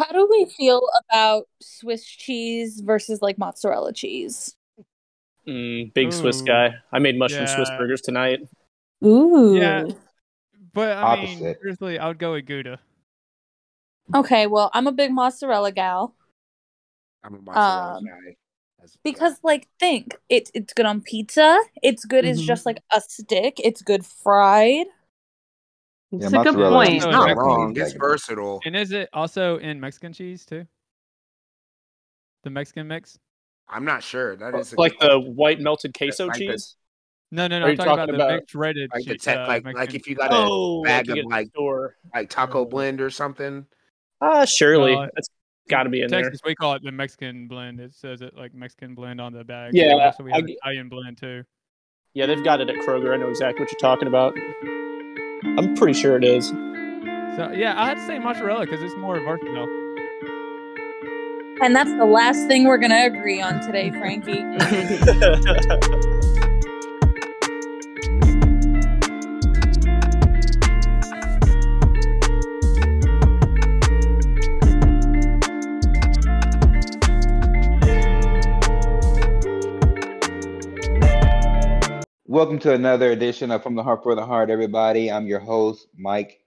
How do we feel about Swiss cheese versus like mozzarella cheese? Big Swiss guy. I made mushroom Swiss burgers tonight. Ooh. Yeah. But I mean, seriously, I would go with Gouda. Okay, well, I'm a big mozzarella gal. I'm a mozzarella guy. Because, like, think. It's good on pizza. It's good as just, like, a stick. It's good fried. Yeah, it's a good point. It's not wrong. It's versatile. And is it also in Mexican cheese, too? The Mexican mix? I'm not sure. That is like the white melted queso cheese? No. I'm talking about the mixed shredded cheese. Like if you got a bag of, like taco blend or something? Surely. That's got to be in Texas, there. Texas, we call it the Mexican blend. It says it like Mexican blend on the bag. Yeah. Also we have Italian blend, too. Yeah, they've got it at Kroger. I know exactly what you're talking about. I'm pretty sure it is. So, yeah, I had to say mozzarella because it's more versatile. And that's the last thing we're going to agree on today, Frankie. Welcome to another edition of From the Heart for the Heart, everybody. I'm your host, Mike,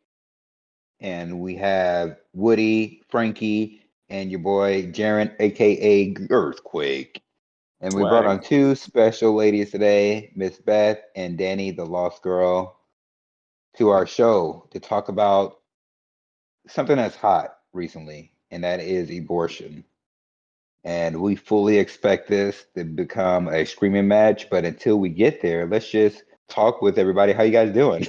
and we have Woody, Frankie, and your boy, Jaren, a.k.a. Earthquake. And we brought on two special ladies today, Miss Beth and Danny, the Lost Girl, to our show to talk about something that's hot recently, and that is abortion. And we fully expect this to become a screaming match. But until we get there, let's just talk with everybody. How you guys doing?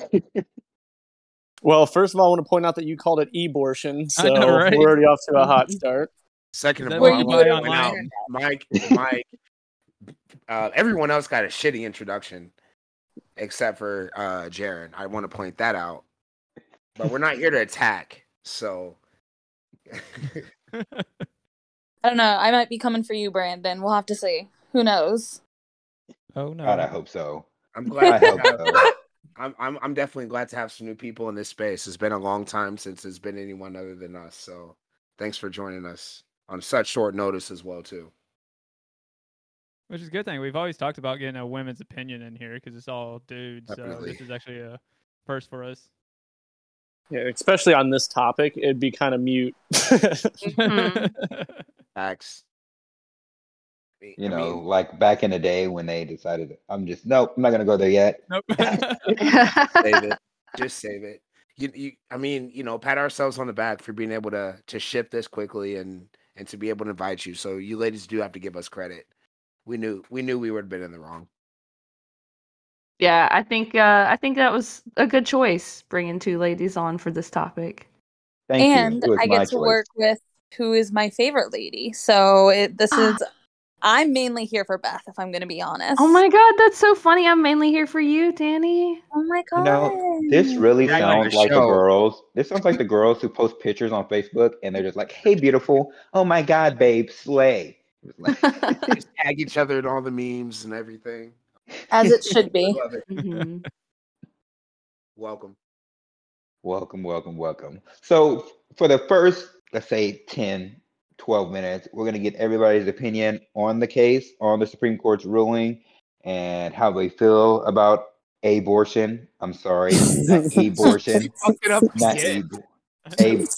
Well, first of all, I want to point out that you called it abortion. So we're already off to a hot start. Second of all, Mike, everyone else got a shitty introduction except for Jaren. I want to point that out. But we're not here to attack. So... I don't know. I might be coming for you, Brandon. We'll have to see. Who knows? Oh no! God, I hope so. I'm glad. I'm definitely glad to have some new people in this space. It's been a long time since it's been anyone other than us. So, thanks for joining us on such short notice as well, too. Which is a good thing. We've always talked about getting a women's opinion in here because it's all dudes. Definitely. So this is actually a first for us. Yeah, especially on this topic, it'd be kind of mute. Facts. You know, like back in the day when they decided, I'm not going to go there yet. Nope. Just save it. Pat ourselves on the back for being able to ship this quickly and to be able to invite you. So you ladies do have to give us credit. We knew we would have been in the wrong. Yeah, I think that was a good choice, bringing two ladies on for this topic. Thank you. And I get to work with who is my favorite lady. So I'm mainly here for Beth, if I'm going to be honest. Oh my God, that's so funny. I'm mainly here for you, Danny. Oh my God. This really sounds like the girls. This sounds like the girls who post pictures on Facebook and they're just like, hey, beautiful. Oh my God, babe, slay. Like, just tag each other in all the memes and everything. As it should be. I love it. Mm-hmm. Welcome. So for the first, let's say 10, 12 minutes, we're going to get everybody's opinion on the case, on the Supreme Court's ruling, and how they feel about abortion. I'm sorry, not abortion. I said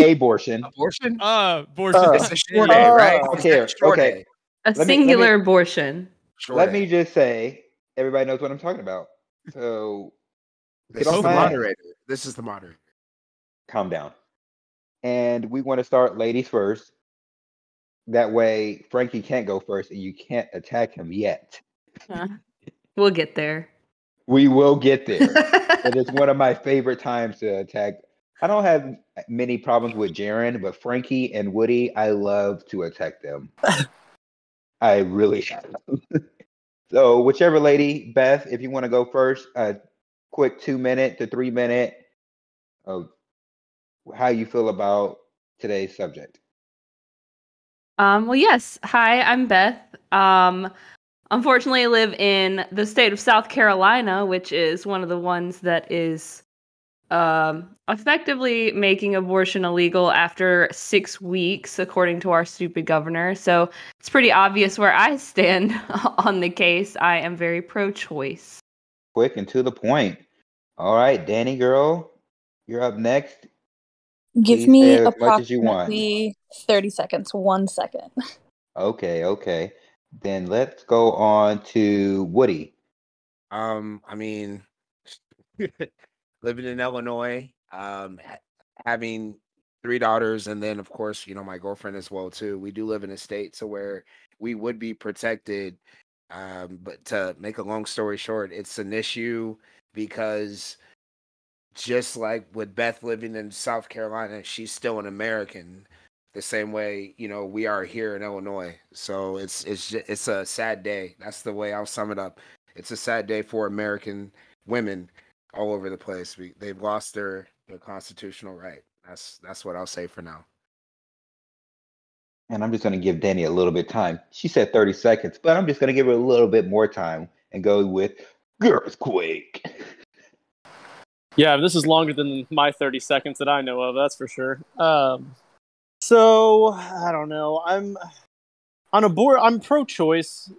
abortion. Abortion? Abortion. It's a short day, right? Okay. A singular abortion. Let me just say, everybody knows what I'm talking about. So, this is the moderator. Calm down. And we want to start ladies first. That way, Frankie can't go first, and you can't attack him yet. We'll get there. We will get there. It is one of my favorite times to attack. I don't have many problems with Jaren, but Frankie and Woody, I love to attack them. I really am. So whichever lady, Beth, if you want to go first, a quick 2 minute to 3 minute of how you feel about today's subject. Well, yes. Hi, I'm Beth. Unfortunately, I live in the state of South Carolina, which is one of the ones that is effectively making abortion illegal after 6 weeks, according to our stupid governor. So it's pretty obvious where I stand on the case. I am very pro-choice. Quick and to the point. All right, Danny girl, you're up next. Give Please me as approximately much as you want. 30 seconds, 1 second. Okay. Then let's go on to Woody. I mean, living in Illinois, having 3 daughters, and then of course, you know, my girlfriend as well too. We do live in a state so where we would be protected. But to make a long story short, it's an issue because just like with Beth living in South Carolina, she's still an American. The same way, you know, we are here in Illinois. So it's a sad day. That's the way I'll sum it up. It's a sad day for American women all over the place. They've lost their constitutional right. That's what I'll say for now. And I'm just going to give Danny a little bit of time. She said 30 seconds, but I'm just going to give her a little bit more time and go with Girls Quick. Yeah, this is longer than my 30 seconds that I know of, that's for sure. So I don't know. I'm pro-choice,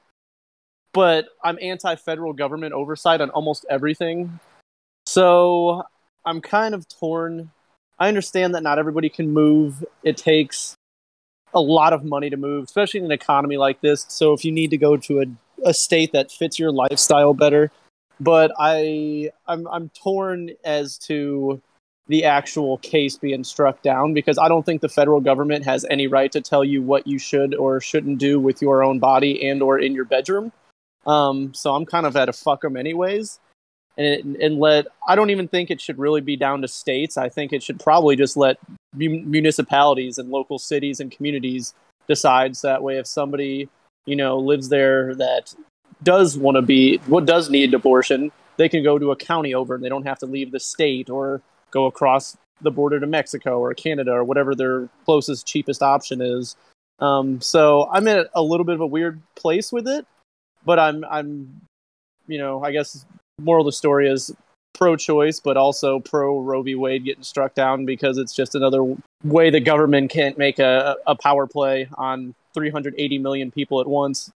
but I'm anti-federal government oversight on almost everything. So I'm kind of torn. I understand that not everybody can move. It takes a lot of money to move, especially in an economy like this. So if you need to go to a state that fits your lifestyle better, but I'm torn as to the actual case being struck down, because I don't think the federal government has any right to tell you what you should or shouldn't do with your own body and or in your bedroom. So I'm kind of at a fuck them anyways. I don't even think it should really be down to states. I think it should probably just let municipalities and local cities and communities decide. So that way, if somebody, you know, lives there that does need abortion, they can go to a county over and they don't have to leave the state or go across the border to Mexico or Canada or whatever their closest, cheapest option is. So I'm in a little bit of a weird place with it, but I'm, you know, I guess moral of the story is pro-choice, but also pro Roe v. Wade getting struck down, because it's just another way the government can't make a power play on 380 million people at once.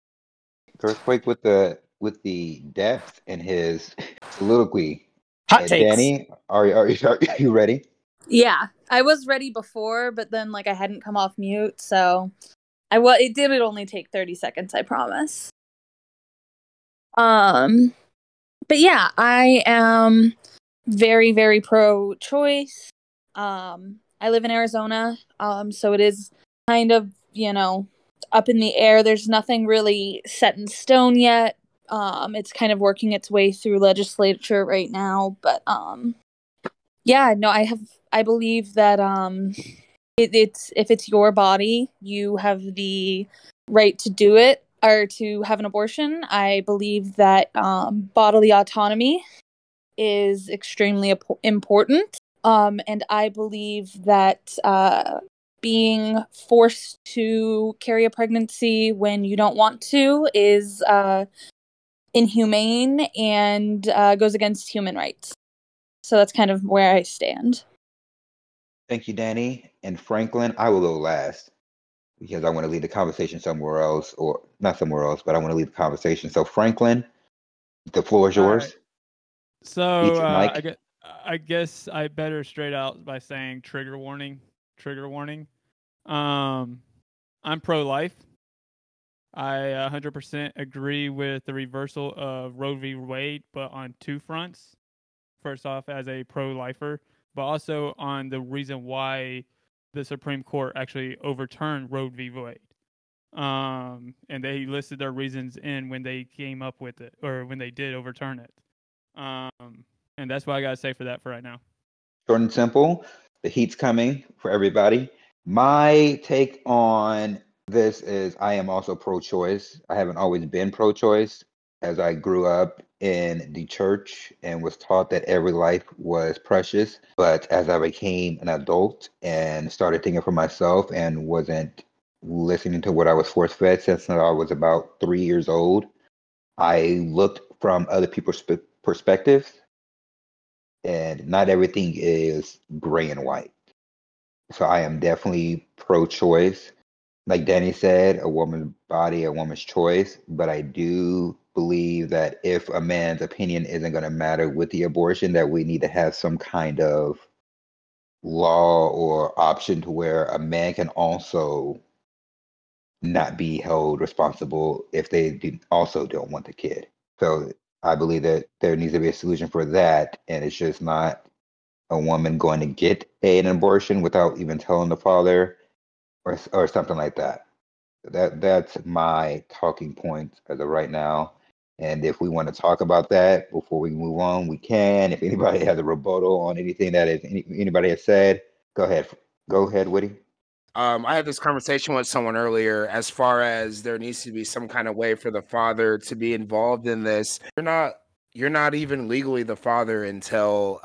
Earthquake with the depth in his soliloquy. Hot takes. Danny, are you ready? Yeah, I was ready before, but then I hadn't come off mute, so it did only take 30 seconds, I promise. But yeah, I am very, very pro-choice. I live in Arizona, so it is kind of, you know, up in the air. There's nothing really set in stone yet. It's kind of working its way through legislature right now, but I believe that if it's your body, you have the right to do it or to have an abortion. I believe that bodily autonomy is extremely important, and I believe that being forced to carry a pregnancy when you don't want to is inhumane and goes against human rights. So that's kind of where I stand. Thank you, Danny. And Franklin, I will go last because I want to lead the conversation somewhere else, or not somewhere else, but I want to lead the conversation. So Franklin, the floor is yours. Right. So I guess I better straight out by saying trigger warning. I'm pro-life. I 100% agree with the reversal of Roe v. Wade, but on two fronts. First off, as a pro-lifer, but also on the reason why the Supreme Court actually overturned Roe v. Wade. And they listed their reasons in when they came up with it, or when they did overturn it. And that's what I got to say for that for right now. Short and simple. The heat's coming for everybody. My take on this is I am also pro-choice. I haven't always been pro-choice, as I grew up in the church and was taught that every life was precious. But as I became an adult and started thinking for myself and wasn't listening to what I was force-fed since I was about 3 years old, I looked from other people's perspectives and not everything is gray and white. So I am definitely pro-choice. Like Danny said, a woman's body, a woman's choice. But I do believe that if a man's opinion isn't going to matter with the abortion, that we need to have some kind of law or option to where a man can also not be held responsible if they also don't want the kid. So I believe that there needs to be a solution for that, and it's just not a woman going to get an abortion without even telling the father or something like that. That's my talking point as of right now. And if we want to talk about that before we move on, we can. If anybody has a rebuttal on anything that anybody has said, go ahead, Woody. I had this conversation with someone earlier as far as there needs to be some kind of way for the father to be involved in this. You're not even legally the father until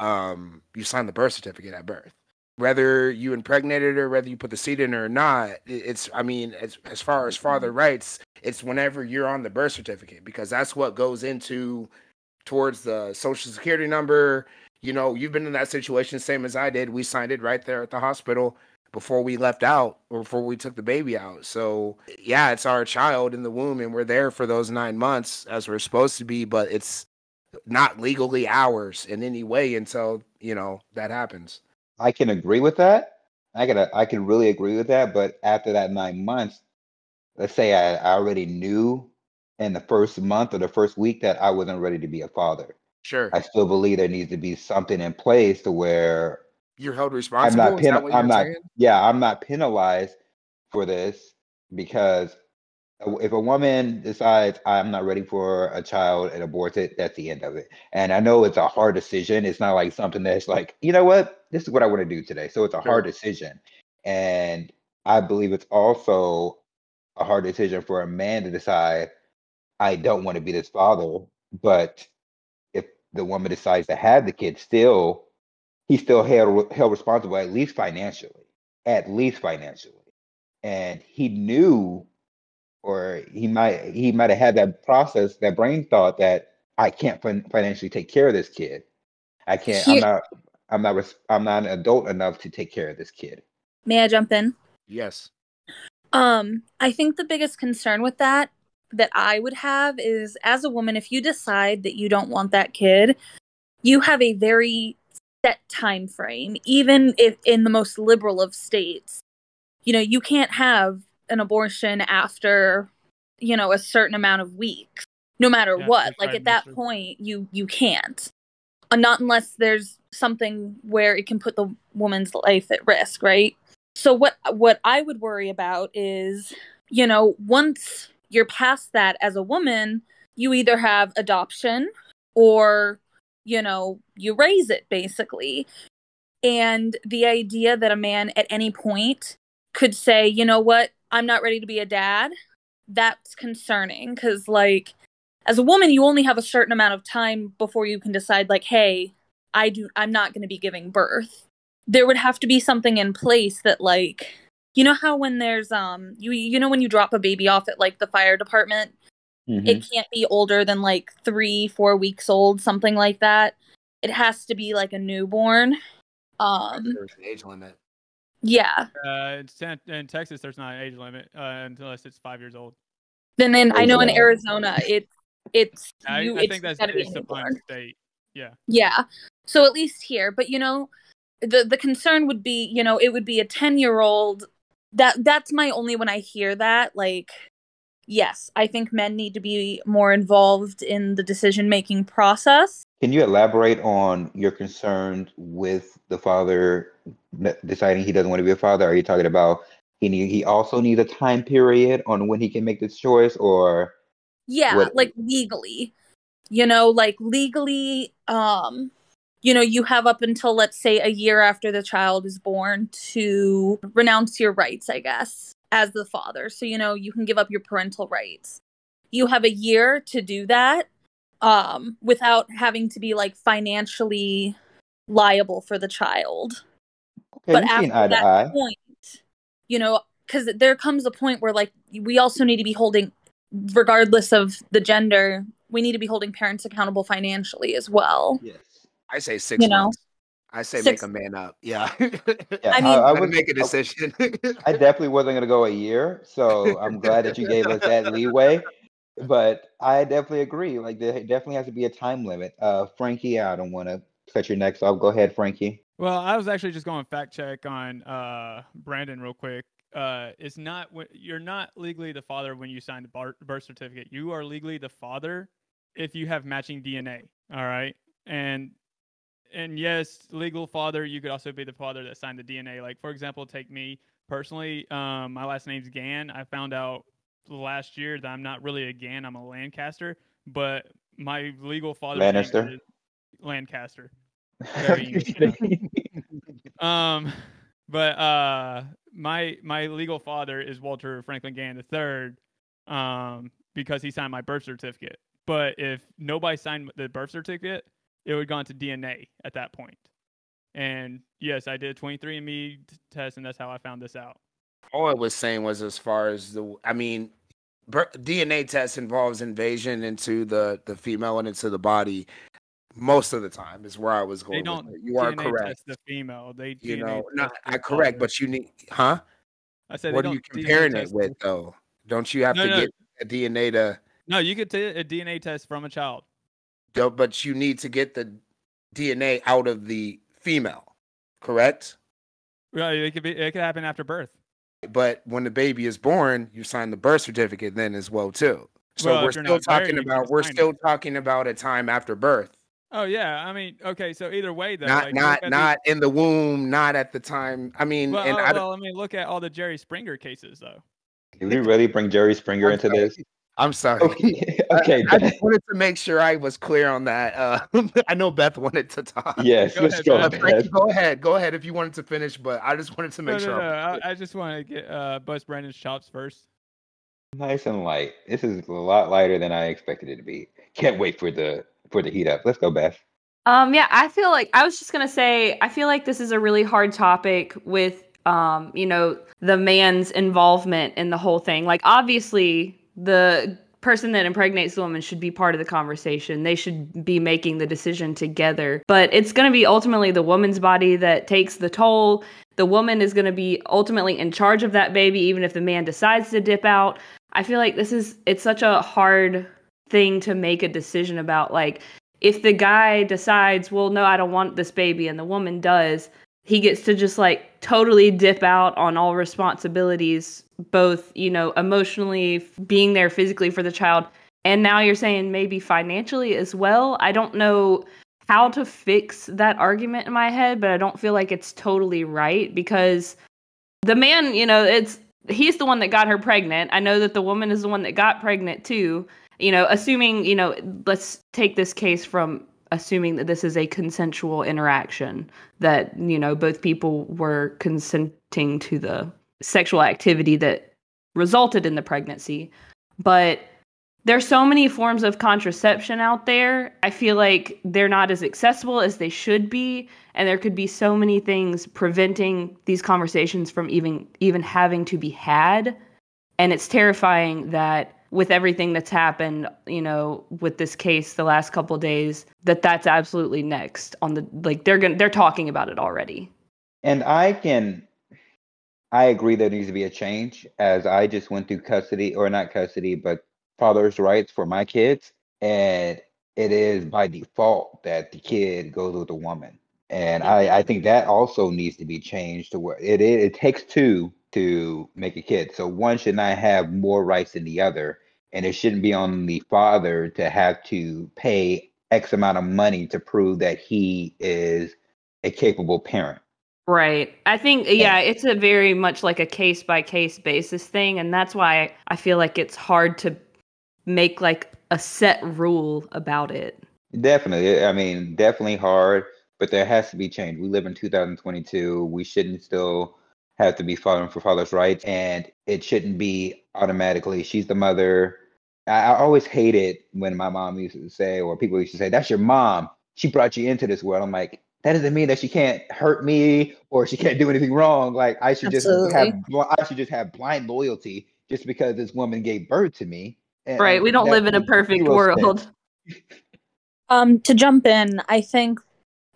you sign the birth certificate at birth. Whether you impregnated her, whether you put the seed in her or not, as far as father rights, it's whenever you're on the birth certificate, because that's what goes into towards the social security number. You know, you've been in that situation, same as I did. We signed it right there at the hospital before we left out or before we took the baby out. So yeah, it's our child in the womb and we're there for those 9 months as we're supposed to be, but it's not legally ours in any way until, you know, that happens. I can agree with that. I can really agree with that. But after that 9 months, let's say I already knew in the first month or the first week that I wasn't ready to be a father. Sure. I still believe there needs to be something in place to where you're held responsible. I'm not penalized for this, because if a woman decides I'm not ready for a child and aborts it, that's the end of it. And I know it's a hard decision. It's not like something that's like, you know what, this is what I want to do today. So it's a hard decision. And I believe it's also a hard decision for a man to decide, I don't want to be this father. But if the woman decides to have the kid, still, he's still held responsible, at least financially. And he knew, or he might have had that process, that brain thought that I can't financially take care of this kid. I can't. I'm not an adult enough to take care of this kid. May I jump in? Yes. I think the biggest concern with that I would have is, as a woman, if you decide that you don't want that kid, you have a very set time frame. Even if in the most liberal of states, you know, you can't have an abortion after, you know, a certain amount of weeks, no matter what. Like at that point, you can't, not unless there's something where it can put the woman's life at risk, right? So what I would worry about is, you know, once you're past that as a woman, you either have adoption or, you know, you raise it basically. And the idea that a man at any point could say, you know what, I'm not ready to be a dad, that's concerning. Because, like, as a woman, you only have a certain amount of time before you can decide, like, hey, I'm not going to be giving birth. There would have to be something in place that, like, you know how when there's, you know when you drop a baby off at, like, the fire department, mm-hmm. It can't be older than, like, 3-4 weeks old, something like that. It has to be, like, a newborn. There's an age limit. Yeah. In Texas, there's not an age limit unless it's 5 years old. And then I know in Arizona, I think that's just a fine state. Yeah. Yeah. So at least here, but you know, the concern would be, you know, it would be a 10-year-old. That's my only when I hear that. Like, yes, I think men need to be more involved in the decision-making process. Can you elaborate on your concerns with the father deciding he doesn't want to be a father? Are you talking about he also needs a time period on when he can make this choice, or? Yeah, what? Like legally, you know, like legally, you know, you have up until, let's say, a year after the child is born to renounce your rights, I guess, as the father. So, you know, you can give up your parental rights. You have a year to do that without having to be, like, financially liable for the child. Okay, but after that point, you know, because there comes a point where, like, we also need to be holding, regardless of the gender, we need to be holding parents accountable financially as well. Yes. I say 6 months. I say make a man up. Yeah. I would make a decision. I definitely wasn't going to go a year. So I'm glad that you gave us that leeway. But I definitely agree. Like, there definitely has to be a time limit. Frankie, I don't want to cut your neck, so I'll go ahead, Frankie. Well, I was actually just going to fact check on Brandon real quick. It's not you're not legally the father when you sign the birth certificate. You are legally the father if you have matching DNA. All right, and yes, legal father. You could also be the father that signed the DNA. Like, for example, take me personally. My last name's Gan. I found out last year that I'm not really a Gan. I'm a Lancaster, but my legal father is Lancaster. Very interesting. My legal father is Walter Franklin Gan III, because he signed my birth certificate. But if nobody signed the birth certificate, it would go into DNA at that point. And yes, I did a 23andMe test, and that's how I found this out. All I was saying was, as far as DNA test involves invasion into the female and into the body. Most of the time is where I was going. They don't. You DNA are correct. Test the female. They you DNA know not I correct, but you need huh? I said. What are you comparing DNA it with them? Though? Don't you have to get a DNA to? No, you could take a DNA test from a child. But you need to get the DNA out of the female, correct? Yeah, it could be. It could happen after birth. But when the baby is born, you sign the birth certificate then as well too. So well, we're still talking about a time after birth. Oh, yeah. I mean, okay. So either way, though. Not in the womb, not at the time. I mean. Well, look at all the Jerry Springer cases, though. Did we really bring Jerry Springer into this? I'm sorry. Okay. I just wanted to make sure I was clear on that. I know Beth wanted to talk. Yes, go ahead if you wanted to finish, but I just wanted to make sure. I just want to get bust Brandon's chops first. Nice and light. This is a lot lighter than I expected it to be. Can't wait for the heat up. Let's go, Beth. I feel like I was just going to say, I feel like this is a really hard topic with, the man's involvement in the whole thing. Like, obviously, the person that impregnates the woman should be part of the conversation. They should be making the decision together. But it's going to be ultimately the woman's body that takes the toll. The woman is going to be ultimately in charge of that baby, even if the man decides to dip out. I feel like it's such a hard thing to make a decision about. Like, if the guy decides, well, no, I don't want this baby, and the woman does, he gets to just like totally dip out on all responsibilities, both, emotionally being there physically for the child. And now you're saying maybe financially as well. I don't know how to fix that argument in my head, but I don't feel like it's totally right, because the man, he's the one that got her pregnant. I know that the woman is the one that got pregnant too. Assuming, let's take this case from assuming that this is a consensual interaction, that, both people were consenting to the sexual activity that resulted in the pregnancy. But there's so many forms of contraception out there. I feel like they're not as accessible as they should be. And there could be so many things preventing these conversations from even having to be had. And it's terrifying that with everything that's happened, with this case the last couple of days, that's absolutely next on the, like, they're talking about it already. And I agree there needs to be a change, as I just went through but father's rights for my kids, and it is by default that the kid goes with the woman. And I think that also needs to be changed to where it takes two to make a kid. So one should not have more rights than the other, and it shouldn't be on the father to have to pay X amount of money to prove that he is a capable parent. Right. I think, it's a very much like a case by case basis thing. And that's why I feel like it's hard to make like a set rule about it. Definitely. I mean, definitely hard, but there has to be change. We live in 2022. We shouldn't still have to be fighting for father's rights. And it shouldn't be automatically, she's the mother. I always hate it when my mom used to say, or people used to say, that's your mom. She brought you into this world. I'm like, that doesn't mean that she can't hurt me or she can't do anything wrong. Like, I should just have blind loyalty just because this woman gave birth to me. And, right. We don't live in a perfect world. To jump in, I think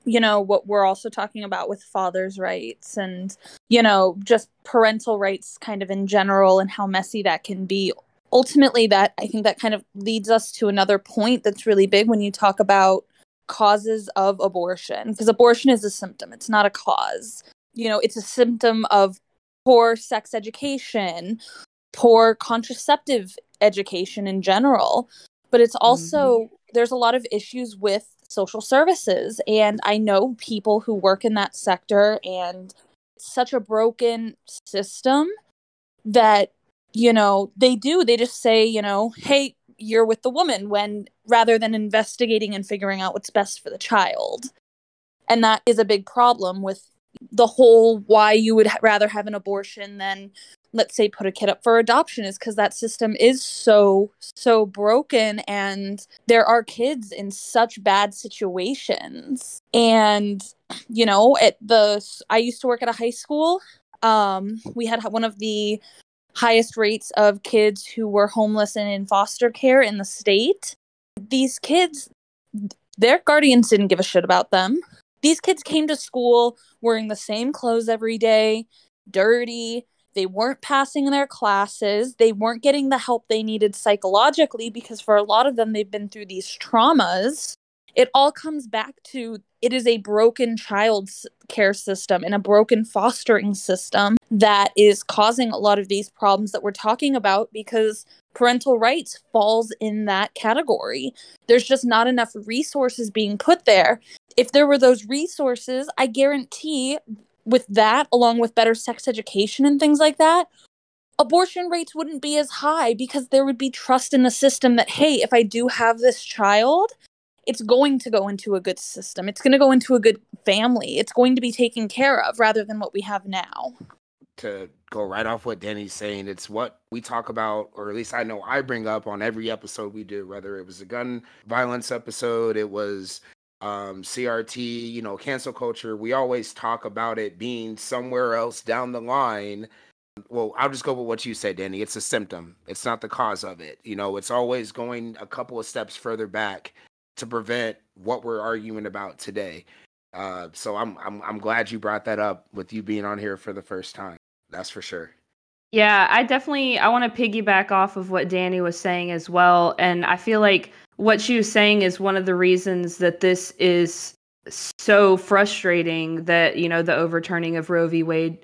you know, what we're also talking about with fathers' rights and, you know, just parental rights kind of in general and how messy that can be. Ultimately, that I think that kind of leads us to another point that's really big when you talk about causes of abortion, because abortion is a symptom. It's not a cause. You know, it's a symptom of poor sex education, poor contraceptive education in general. But it's also, there's a lot of issues with social services. And I know people who work in that sector, and it's such a broken system that, you know, they just say, you know, hey, you're with the woman, when rather than investigating and figuring out what's best for the child. And that is a big problem with the whole why you would rather have an abortion than, let's say, put a kid up for adoption, is because that system is so broken, and there are kids in such bad situations. And, you know, I used to work at a high school. We had one of the highest rates of kids who were homeless and in foster care in the state. These kids, their guardians didn't give a shit about them. These kids came to school wearing the same clothes every day, dirty. They weren't passing their classes. They weren't getting the help they needed psychologically, because for a lot of them, they've been through these traumas. It all comes back to, it is a broken child care system and a broken fostering system that is causing a lot of these problems that we're talking about, because parental rights falls in that category. There's just not enough resources being put there. If there were those resources, I guarantee with that, along with better sex education and things like that, abortion rates wouldn't be as high, because there would be trust in the system that, hey, if I do have this child, it's going to go into a good system. It's going to go into a good family. It's going to be taken care of, rather than what we have now. To go right off what Danny's saying, it's what we talk about, or at least I know I bring up on every episode we do, whether it was a gun violence episode, it was CRT, you know, cancel culture. We always talk about it being somewhere else down the line. Well, I'll just go with what you said, Danny. It's a symptom. It's not the cause of it. You know, it's always going a couple of steps further back to prevent what we're arguing about today. So I'm glad you brought that up with you being on here for the first time. That's for sure. Yeah, I want to piggyback off of what Danny was saying as well. And I feel like what she was saying is one of the reasons that this is so frustrating, that, you know, the overturning of Roe v. Wade,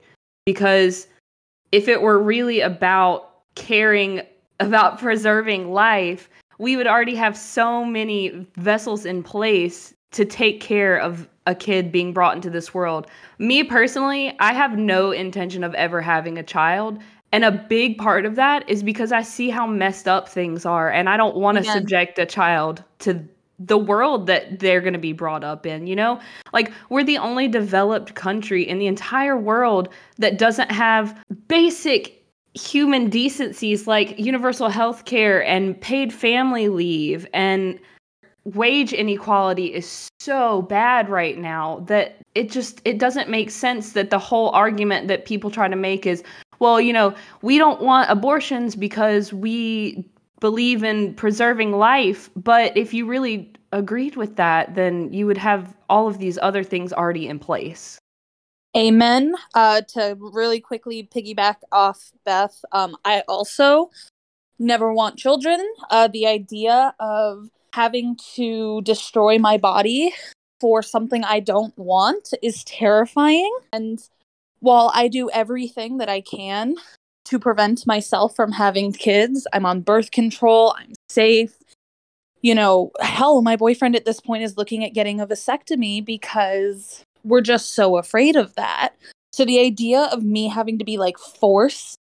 because if it were really about caring about preserving life, we would already have so many vessels in place to take care of a kid being brought into this world. Me personally, I have no intention of ever having a child. And a big part of that is because I see how messed up things are. And I don't want to subject a child to the world that they're going to be brought up in, you know? Like, we're the only developed country in the entire world that doesn't have basic human decencies like universal health care and paid family leave, and wage inequality is so bad right now that it doesn't make sense that the whole argument that people try to make is, well, you know, we don't want abortions because we believe in preserving life. But if you really agreed with that, then you would have all of these other things already in place. Amen. To really quickly piggyback off Beth, I also never want children. The idea of having to destroy my body for something I don't want is terrifying. And while I do everything that I can to prevent myself from having kids, I'm on birth control, I'm safe. You know, hell, my boyfriend at this point is looking at getting a vasectomy because we're just so afraid of that. So the idea of me having to be, like, forced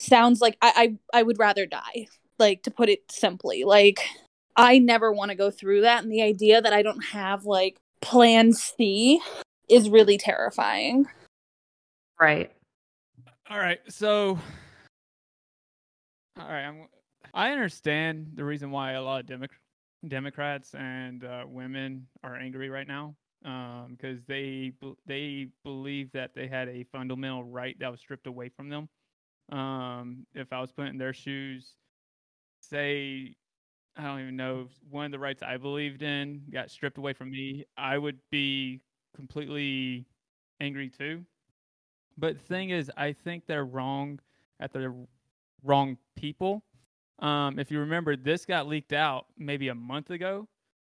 sounds like I would rather die, like, to put it simply. Like, I never want to go through that. And the idea that I don't have, like, plan C is really terrifying. Right. All right. So, all right. I understand the reason why a lot of Democrats and women are angry right now. Because they believe that they had a fundamental right that was stripped away from them. If I was put in their shoes, say I don't even know, one of the rights I believed in got stripped away from me, I would be completely angry too. But the thing is, I think they're wrong at the wrong people. If you remember, this got leaked out maybe a month ago,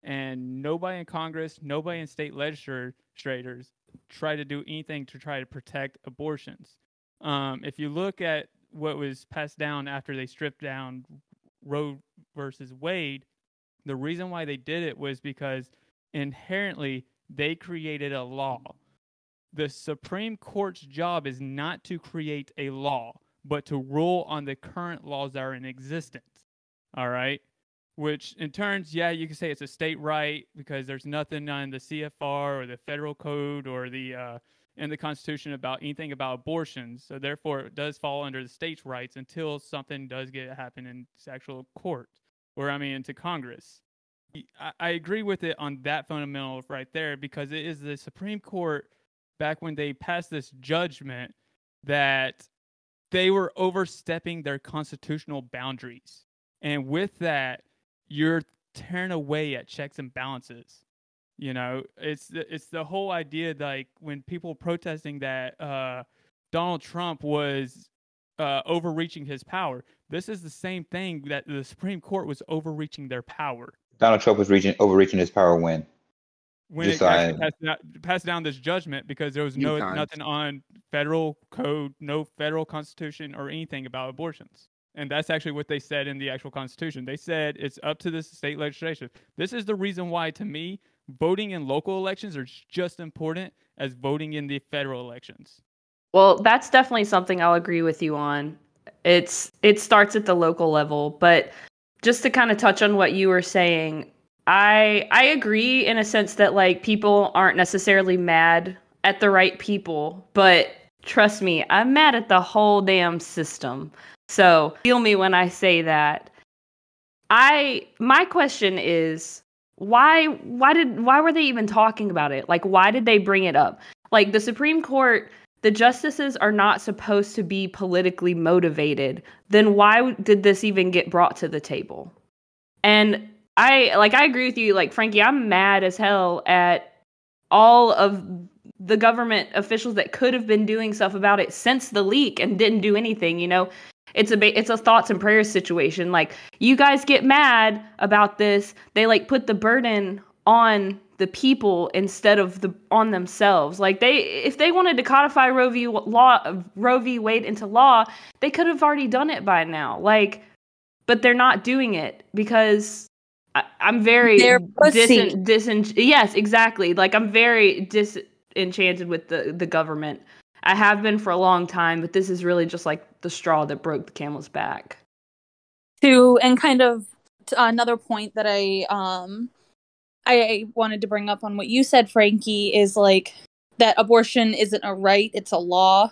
and nobody in Congress, nobody in state legislators try to do anything to try to protect abortions. If you look at what was passed down after they stripped down Roe versus Wade, the reason why they did it was because inherently they created a law. The Supreme Court's job is not to create a law, but to rule on the current laws that are in existence. All right? Which in turns, yeah, you can say it's a state right because there's nothing on the CFR or the federal code or the in the Constitution about anything about abortions. So therefore, it does fall under the state's rights until something does get happen in actual court or, I mean, into Congress. I agree with it on that fundamental right there, because it is the Supreme Court, back when they passed this judgment, that they were overstepping their constitutional boundaries. And with that, you're tearing away at checks and balances. You know, it's the whole idea, like when people protesting that Donald Trump was overreaching his power. This is the same thing, that the Supreme Court was overreaching their power. Donald Trump was overreaching his power when it passed down this judgment, because there was nothing on federal code, no federal constitution or anything about abortions. And that's actually what they said in the actual Constitution. They said it's up to the state legislation. This is the reason why, to me, voting in local elections are just important as voting in the federal elections. Well, that's definitely something I'll agree with you on. It starts at the local level. But just to kind of touch on what you were saying, I agree in a sense that, like, people aren't necessarily mad at the right people. But trust me, I'm mad at the whole damn system. So feel me when I say that. My question is, why were they even talking about it? Like, why did they bring it up? Like, the Supreme Court, the justices are not supposed to be politically motivated. Then why did this even get brought to the table? And I agree with you, like, Frankie, I'm mad as hell at all of the government officials that could have been doing stuff about it since the leak and didn't do anything, you know? It's a thoughts and prayers situation. Like, you guys get mad about this. They, like, put the burden on the people instead of on themselves. Like, if they wanted to codify Roe v. Wade into law, they could have already done it by now. Like, but they're not doing it because I'm very yes, exactly. Like, I'm very disenchanted with the government. I have been for a long time, but this is really just like the straw that broke the camel's back. And kind of another point that I wanted to bring up on what you said, Frankie, is like that abortion isn't a right, it's a law.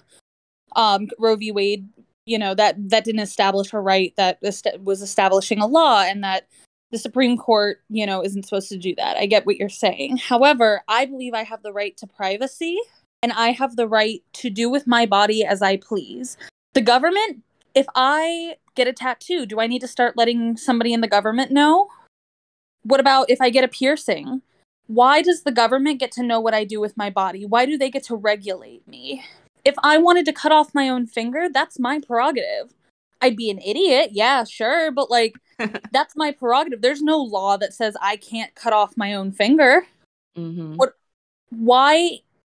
Roe v. Wade, you know, that didn't establish a right, that was establishing a law, and that the Supreme Court, you know, isn't supposed to do that. I get what you're saying. However, I believe I have the right to privacy, and I have the right to do with my body as I please. The government, if I get a tattoo, do I need to start letting somebody in the government know? What about if I get a piercing? Why does the government get to know what I do with my body? Why do they get to regulate me? If I wanted to cut off my own finger, that's my prerogative. I'd be an idiot, yeah, sure, but, like, that's my prerogative. There's no law that says I can't cut off my own finger. Mm-hmm.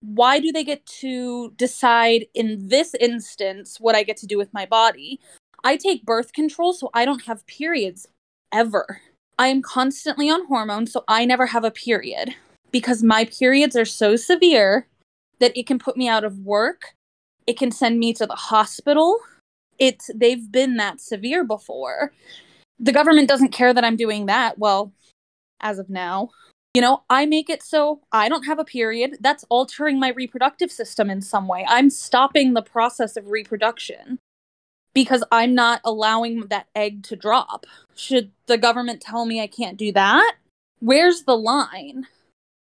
Why do they get to decide in this instance what I get to do with my body? I take birth control, so I don't have periods ever. I am constantly on hormones, so I never have a period, because my periods are so severe that it can put me out of work. It can send me to the hospital. They've been that severe before. The government doesn't care that I'm doing that. Well, as of now. You know, I make it so I don't have a period. That's altering my reproductive system in some way. I'm stopping the process of reproduction because I'm not allowing that egg to drop. Should the government tell me I can't do that? Where's the line?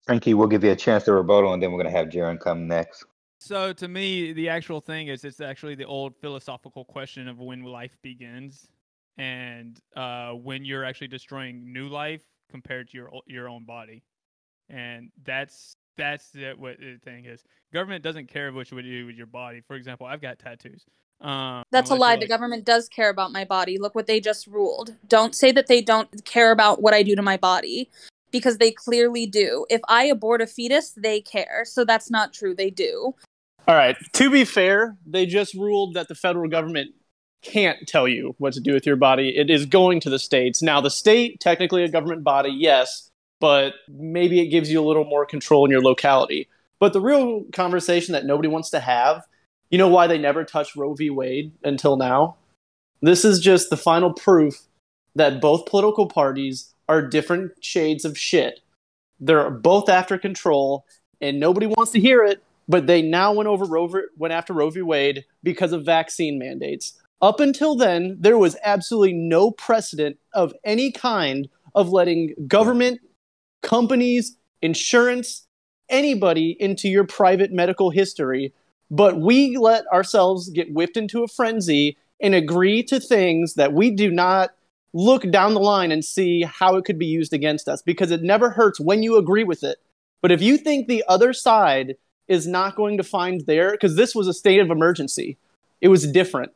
Frankie, we'll give you a chance to rebuttal, and then we're going to have Jaron come next. So to me, the actual thing is, it's actually the old philosophical question of when life begins. and when you're actually destroying new life compared to your own body. And that's what the thing is. Government doesn't care what you would do with your body. For example, I've got tattoos. That's a lie. The government does care about my body. Look what they just ruled. Don't say that they don't care about what I do to my body, because they clearly do. If I abort a fetus, they care. So that's not true. They do. All right. To be fair, they just ruled that the federal government can't tell you what to do with your body. It is going to the states. Now, the state, technically a government body, yes, but maybe it gives you a little more control in your locality. But the real conversation that nobody wants to have, you know why they never touched Roe v. Wade until now? This is just the final proof that both political parties are different shades of shit. They're both after control, and nobody wants to hear it, but they now went after Roe v. Wade because of vaccine mandates. Up until then, there was absolutely no precedent of any kind of letting government, companies, insurance, anybody into your private medical history. But we let ourselves get whipped into a frenzy and agree to things that we do not look down the line and see how it could be used against us, because it never hurts when you agree with it. But if you think the other side is not going to find their, because this was a state of emergency, it was different.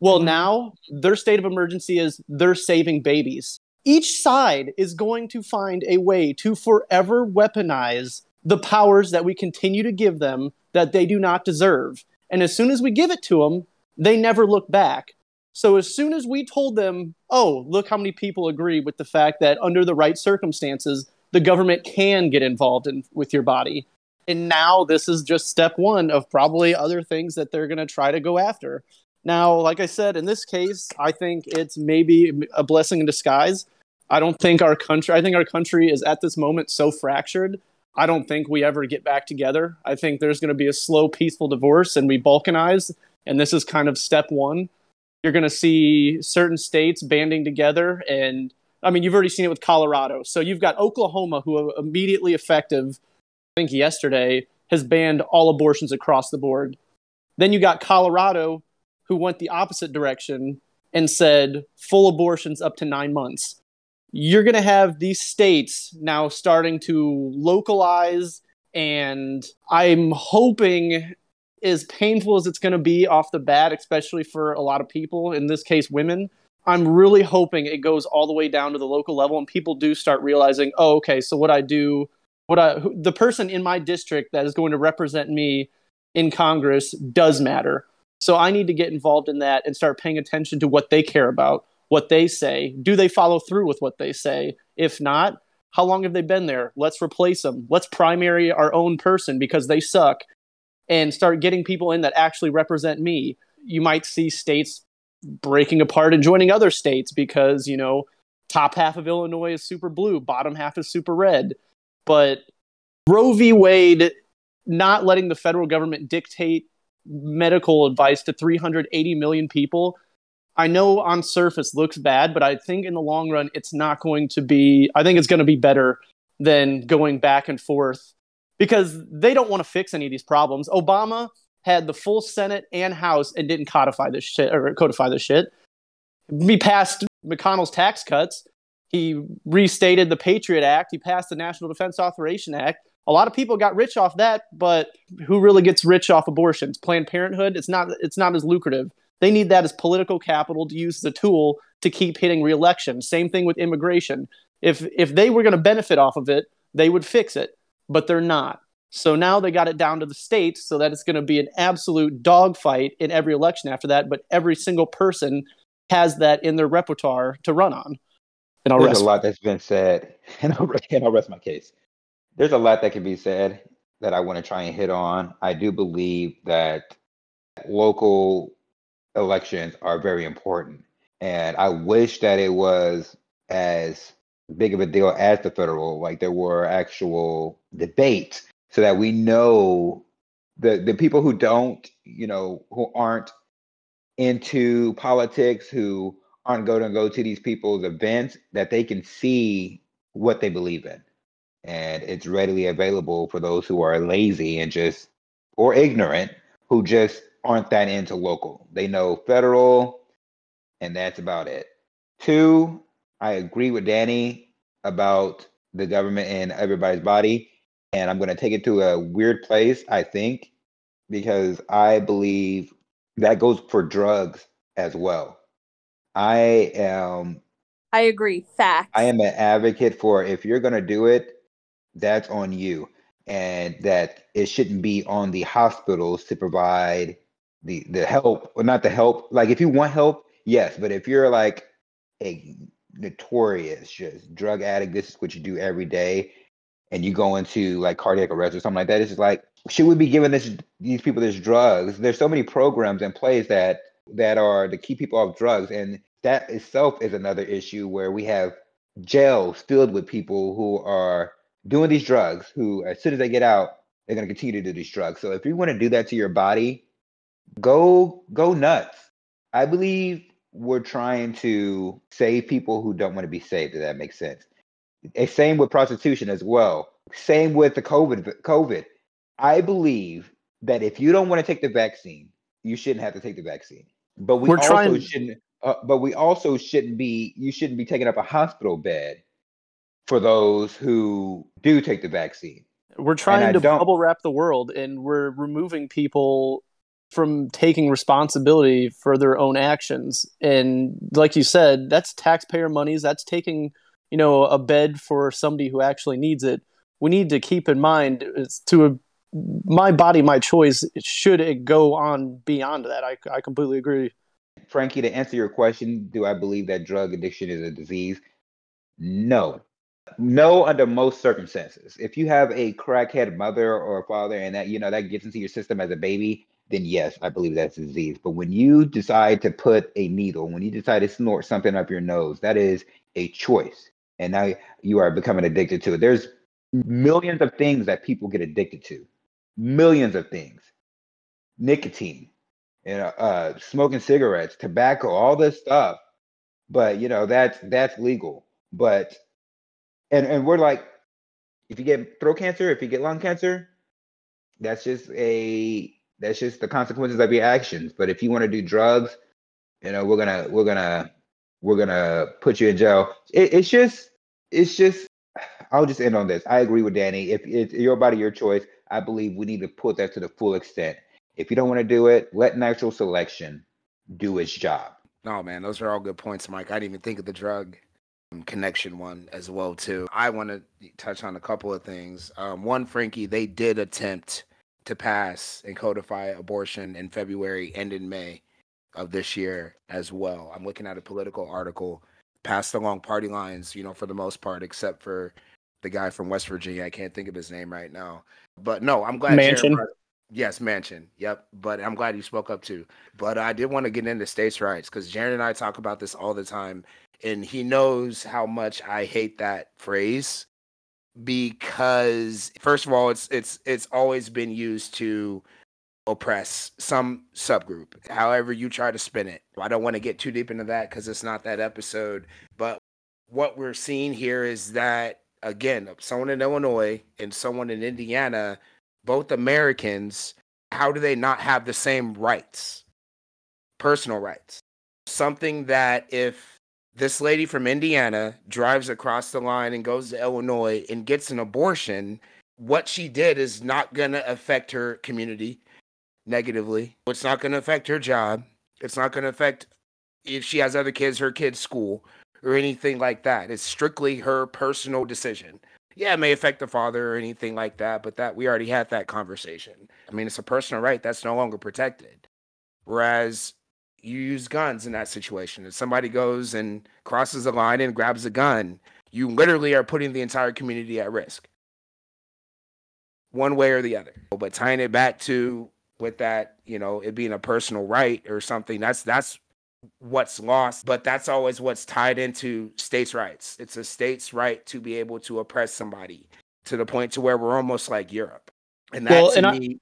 Well, now their state of emergency is they're saving babies. Each side is going to find a way to forever weaponize the powers that we continue to give them that they do not deserve. And as soon as we give it to them, they never look back. So as soon as we told them, oh, look how many people agree with the fact that under the right circumstances, the government can get involved with your body. And now this is just step one of probably other things that they're going to try to go after. Now, like I said, in this case, I think it's maybe a blessing in disguise. I think our country is at this moment so fractured. I don't think we ever get back together. I think there's going to be a slow, peaceful divorce, and we balkanize. And this is kind of step one. You're going to see certain states banding together. And I mean, you've already seen it with Colorado. So you've got Oklahoma, who are immediately effective, I think yesterday, has banned all abortions across the board. Then you got Colorado, who went the opposite direction and said full abortions up to 9 months. You're going to have these states now starting to localize, and I'm hoping, as painful as it's going to be off the bat, especially for a lot of people, in this case women, I'm really hoping it goes all the way down to the local level and people do start realizing, oh, okay, so the person in my district that is going to represent me in Congress does matter. So I need to get involved in that and start paying attention to what they care about, what they say. Do they follow through with what they say? If not, how long have they been there? Let's replace them. Let's primary our own person because they suck, and start getting people in that actually represent me. You might see states breaking apart and joining other states because, you know, top half of Illinois is super blue, bottom half is super red. But Roe v. Wade, not letting the federal government dictate medical advice to 380 million people, I know on surface looks bad, but I think in the long run, I think it's going to be better than going back and forth, because they don't want to fix any of these problems. Obama had the full Senate and House and didn't codify this shit. He passed McConnell's tax cuts. He restated the Patriot Act. He passed the National Defense Authorization Act. A lot of people got rich off that, but who really gets rich off abortions? Planned Parenthood? It's not as lucrative. They need that as political capital to use as a tool to keep hitting re-election. Same thing with immigration. If they were going to benefit off of it, they would fix it, but they're not. So now they got it down to the states, so that it's going to be an absolute dogfight in every election after that, but every single person has that in their repertoire to run on. And there's a lot that's been said, and I'll rest my case. There's a lot that can be said that I want to try and hit on. I do believe that local elections are very important, and I wish that it was as big of a deal as the federal, like there were actual debates, so that we know the people who don't, you know, who aren't into politics, who aren't going to go to these people's events, that they can see what they believe in. And it's readily available for those who are lazy and just, or ignorant, who just aren't that into local. They know federal, and that's about it. Two, I agree with Danny about the government in everybody's body. And I'm going to take it to a weird place, I think, because I believe that goes for drugs as well. I agree. Facts. I am an advocate for if you're going to do it, that's on you. And that it shouldn't be on the hospitals to provide the help, or not the help. Like, if you want help, yes. But if you're like a notorious just drug addict, this is what you do every day, and you go into like cardiac arrest or something like that, it's just like, should we be giving these people this drugs? There's so many programs in place that are to keep people off drugs. And that itself is another issue where we have jails filled with people who are doing these drugs, who as soon as they get out, they're going to continue to do these drugs. So if you want to do that to your body, go nuts. I believe we're trying to save people who don't want to be saved, if that makes sense. Same with prostitution as well. Same with the COVID. I believe that if you don't want to take the vaccine, you shouldn't have to take the vaccine. But you shouldn't be taking up a hospital bed for those who do take the vaccine. We're trying to bubble wrap the world, and we're removing people from taking responsibility for their own actions. And like you said, that's taxpayer monies. That's taking, a bed for somebody who actually needs it. We need to keep in mind my body, my choice. Should it go on beyond that? I completely agree. Frankie, to answer your question, do I believe that drug addiction is a disease? No. No, under most circumstances. If you have a crackhead mother or father and that, that gets into your system as a baby, then yes, I believe that's a disease. But when you decide to put a needle, when you decide to snort something up your nose, that is a choice. And now you are becoming addicted to it. There's millions of things that people get addicted to. Millions of things. Nicotine, smoking cigarettes, tobacco, all this stuff. But, that's legal. But, and we're like, if you get throat cancer, if you get lung cancer, that's just the consequences of your actions. But if you want to do drugs, we're gonna put you in jail. It's just. I'll just end on this. I agree with Danny. If it's your body, your choice, I believe we need to put that to the full extent. If you don't want to do it, let natural selection do its job. No, man, those are all good points, Mike. I didn't even think of the drug connection one as well, too. I want to touch on a couple of things. One, Frankie, they did attempt to pass and codify abortion in February and in May of this year as well. I'm looking at a political article passed along party lines, for the most part, except for the guy from West Virginia. I can't think of his name right now. But no, I'm glad. Manchin. Yes, Manchin. Yep. But I'm glad you spoke up too. But I did want to get into states' rights because Jared and I talk about this all the time. And he knows how much I hate that phrase because, first of all, it's always been used to oppress some subgroup, however you try to spin it. I don't want to get too deep into that because it's not that episode. But what we're seeing here is that, again, someone in Illinois and someone in Indiana, both Americans, how do they not have the same rights, personal rights? Something that if this lady from Indiana drives across the line and goes to Illinois and gets an abortion, what she did is not going to affect her community negatively. It's not going to affect her job. It's not going to affect if she has other kids, her kids' school, or anything like that. It's strictly her personal decision. Yeah, it may affect the father or anything like that, but that we already had that conversation. I mean, it's a personal right that's no longer protected. Whereas you use guns in that situation. If somebody goes and crosses the line and grabs a gun, you literally are putting the entire community at risk, one way or the other. But tying it back to with that, it being a personal right or something, that's what's lost. But that's always what's tied into states' rights. It's a state's right to be able to oppress somebody to the point to where we're almost like Europe. And that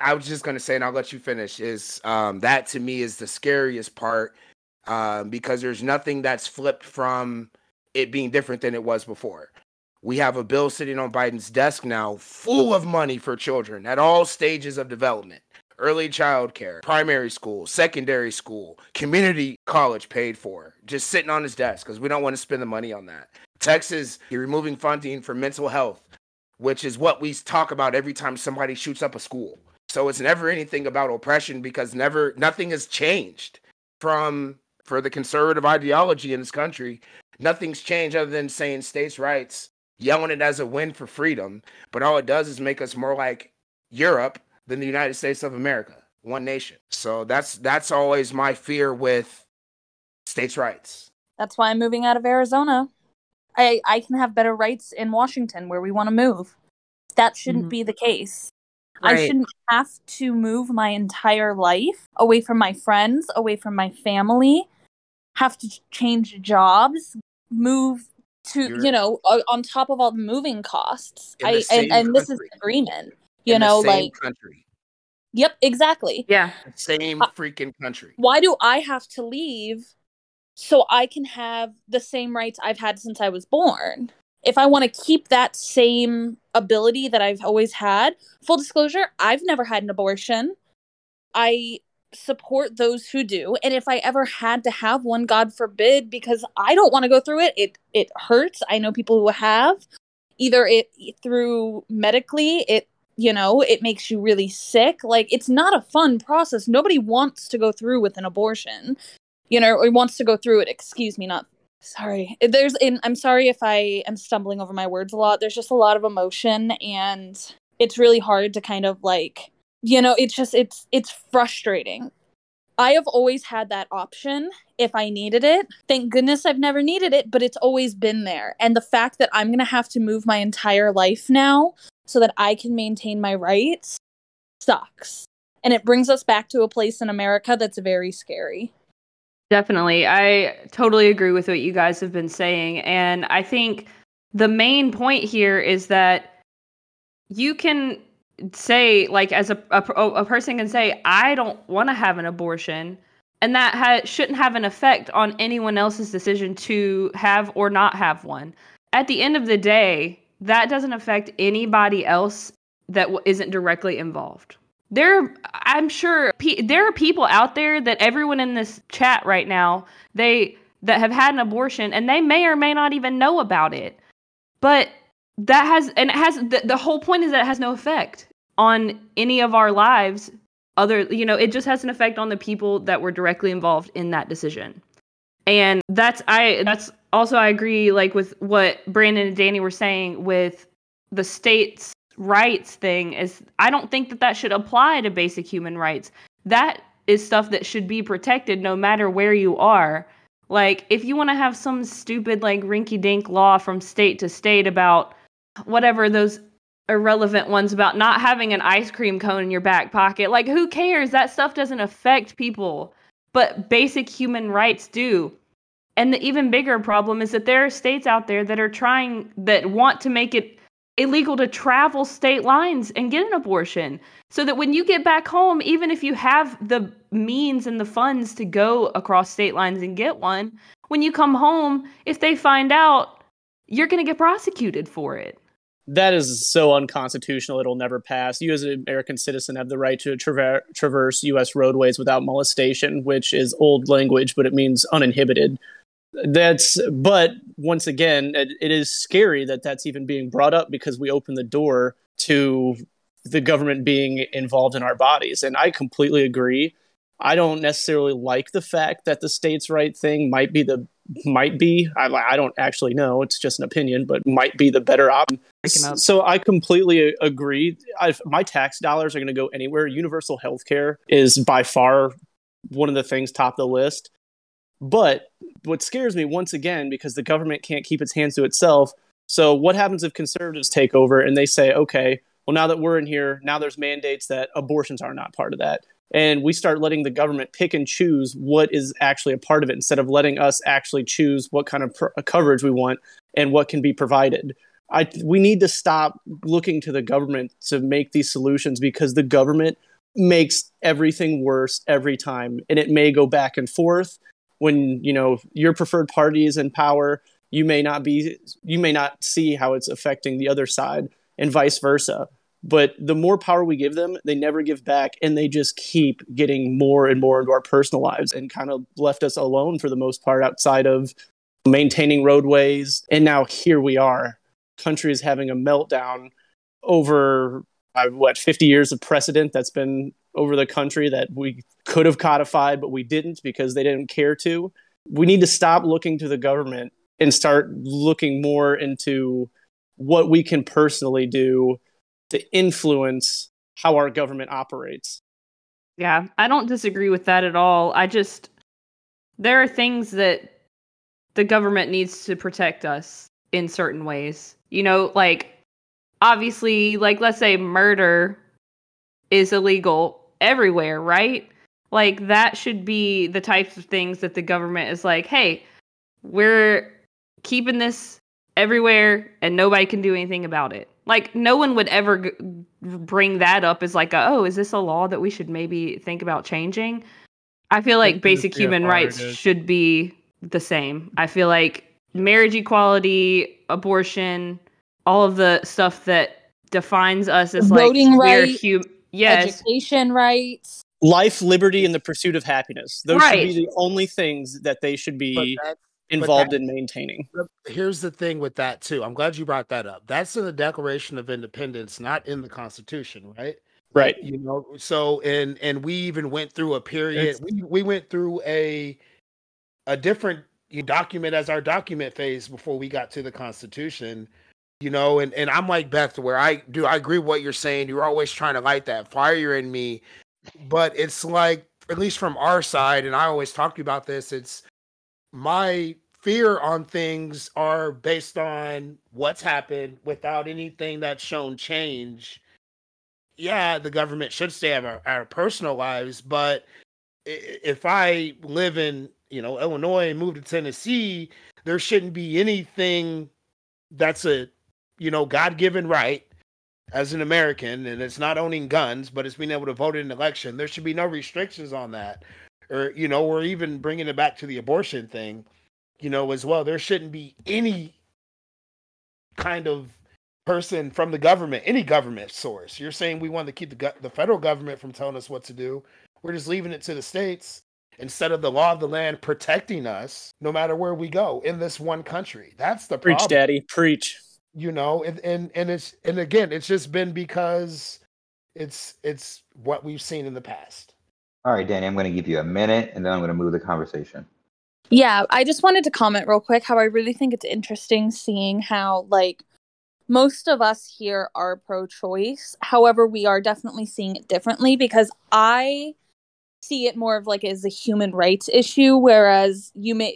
I was just going to say, and I'll let you finish, is that to me is the scariest part because there's nothing that's flipped from it being different than it was before. We have a bill sitting on Biden's desk now full of money for children at all stages of development, early child care, primary school, secondary school, community college paid for, just sitting on his desk because we don't want to spend the money on that. Texas, you're removing funding for mental health, which is what we talk about every time somebody shoots up a school. So it's never anything about oppression because nothing has changed for the conservative ideology in this country. Nothing's changed other than saying states' rights, yelling it as a win for freedom. But all it does is make us more like Europe than the United States of America, one nation. So that's always my fear with states' rights. That's why I'm moving out of Arizona. I can have better rights in Washington where we want to move. That shouldn't be the case. Right. I shouldn't have to move my entire life away from my friends, away from my family, have to change jobs, move to, on top of all the moving costs. And this is an agreement, country. Yep, exactly. Yeah. Same freaking country. Why do I have to leave so I can have the same rights I've had since I was born? If I want to keep that same ability that I've always had, full disclosure, I've never had an abortion. I support those who do. And if I ever had to have one, God forbid, because I don't want to go through it. It hurts. I know people who have. Either it through medically, it makes you really sick. Like, it's not a fun process. Nobody wants to go through with an abortion. Or wants to go through it. Excuse me, not sorry. I'm sorry if I am stumbling over my words a lot. There's just a lot of emotion, and it's really hard to kind of it's frustrating. I have always had that option if I needed it. Thank goodness I've never needed it, but it's always been there. And the fact that I'm going to have to move my entire life now so that I can maintain my rights sucks. And it brings us back to a place in America that's very scary. Definitely. I totally agree with what you guys have been saying. And I think the main point here is that you can say, as a person can say, I don't want to have an abortion. And that shouldn't have an effect on anyone else's decision to have or not have one. At the end of the day, that doesn't affect anybody else that isn't directly involved. There are people out there that everyone in this chat right now, that have had an abortion, and they may or may not even know about it. But the whole point is that it has no effect on any of our lives. It just has an effect on the people that were directly involved in that decision. And I agree with what Brandon and Danny were saying with the state's rights thing. Is I don't think that should apply to basic human rights. That is stuff that should be protected no matter where you are. If you want to have some stupid rinky-dink law from state to state about whatever, those irrelevant ones about not having an ice cream cone in your back pocket, who cares? That stuff doesn't affect people, but basic human rights do. And the even bigger problem is that there are states out there that are that want to make it illegal to travel state lines and get an abortion, so that when you get back home, even if you have the means and the funds to go across state lines and get one, when you come home, if they find out, you're going to get prosecuted for it. That is so unconstitutional, it'll never pass. You as an American citizen have the right to traverse U.S. roadways without molestation, which is old language, but it means uninhibited. But once again, it is scary that that's even being brought up, because we open the door to the government being involved in our bodies. And I completely agree. I don't necessarily like the fact that the states' right thing I don't actually know, it's just an opinion, but might be the better option. So I completely agree. My tax dollars are going to go anywhere. Universal health care is by far one of the things top of the list. But what scares me, once again, because the government can't keep its hands to itself. So what happens if conservatives take over and they say, okay, well, now that we're in here, now there's mandates that abortions are not part of that. And we start letting the government pick and choose what is actually a part of it, instead of letting us actually choose what kind of coverage we want and what can be provided. We need to stop looking to the government to make these solutions, because the government makes everything worse every time. And it may go back and forth. When your preferred party is in power, you may not see how it's affecting the other side, and vice versa. But the more power we give them, they never give back, and they just keep getting more and more into our personal lives and kind of left us alone for the most part outside of maintaining roadways. And now here we are. Country is having a meltdown over, 50 years of precedent that's been over the country that we could have codified, but we didn't because they didn't care to. We need to stop looking to the government and start looking more into what we can personally do to influence how our government operates. Yeah, I don't disagree with that at all. There are things that the government needs to protect us in certain ways. You know, like, obviously, like, let's say murder is illegal everywhere, right? Like, that should be the types of things that the government is like, hey, we're keeping this everywhere and nobody can do anything about it. Like, no one would ever bring that up as like, oh, is this a law that we should maybe think about changing? I feel like basic human rights should be the same. I feel like marriage equality, abortion, all of the stuff that defines us as voting rights, education rights, life, liberty, and the pursuit of happiness. Those should be the only things that they should be involved in maintaining. Here's the thing with that too. I'm glad you brought that up. That's in the Declaration of Independence, not in the Constitution, right? Right. You know, so and we even went through a period. We went through a different document as our document phase before we got to the Constitution. You know, and I'm like Beth, where I agree with what you're saying. You're always trying to light that fire in me. But it's like, at least from our side, and I always talk to you about this, it's my fear on things are based on what's happened without anything that's shown change. Yeah, the government should stay out of our personal lives, but if I live in, Illinois and move to Tennessee, there shouldn't be anything that's a God-given right as an American, and it's not owning guns, but it's being able to vote in an election. There should be no restrictions on that, or even bringing it back to the abortion thing, as well. There shouldn't be any kind of person from the government, any government source. You're saying we want to keep the federal government from telling us what to do. We're just leaving it to the states instead of the law of the land protecting us no matter where we go in this one country. That's the problem. Preach, Daddy, preach. It's just been because it's what we've seen in the past. All right, Danny, I'm going to give you a minute and then I'm going to move the conversation. Yeah, I just wanted to comment real quick how I really think it's interesting seeing how, like, most of us here are pro-choice. However, we are definitely seeing it differently because I see it more of like as a human rights issue, whereas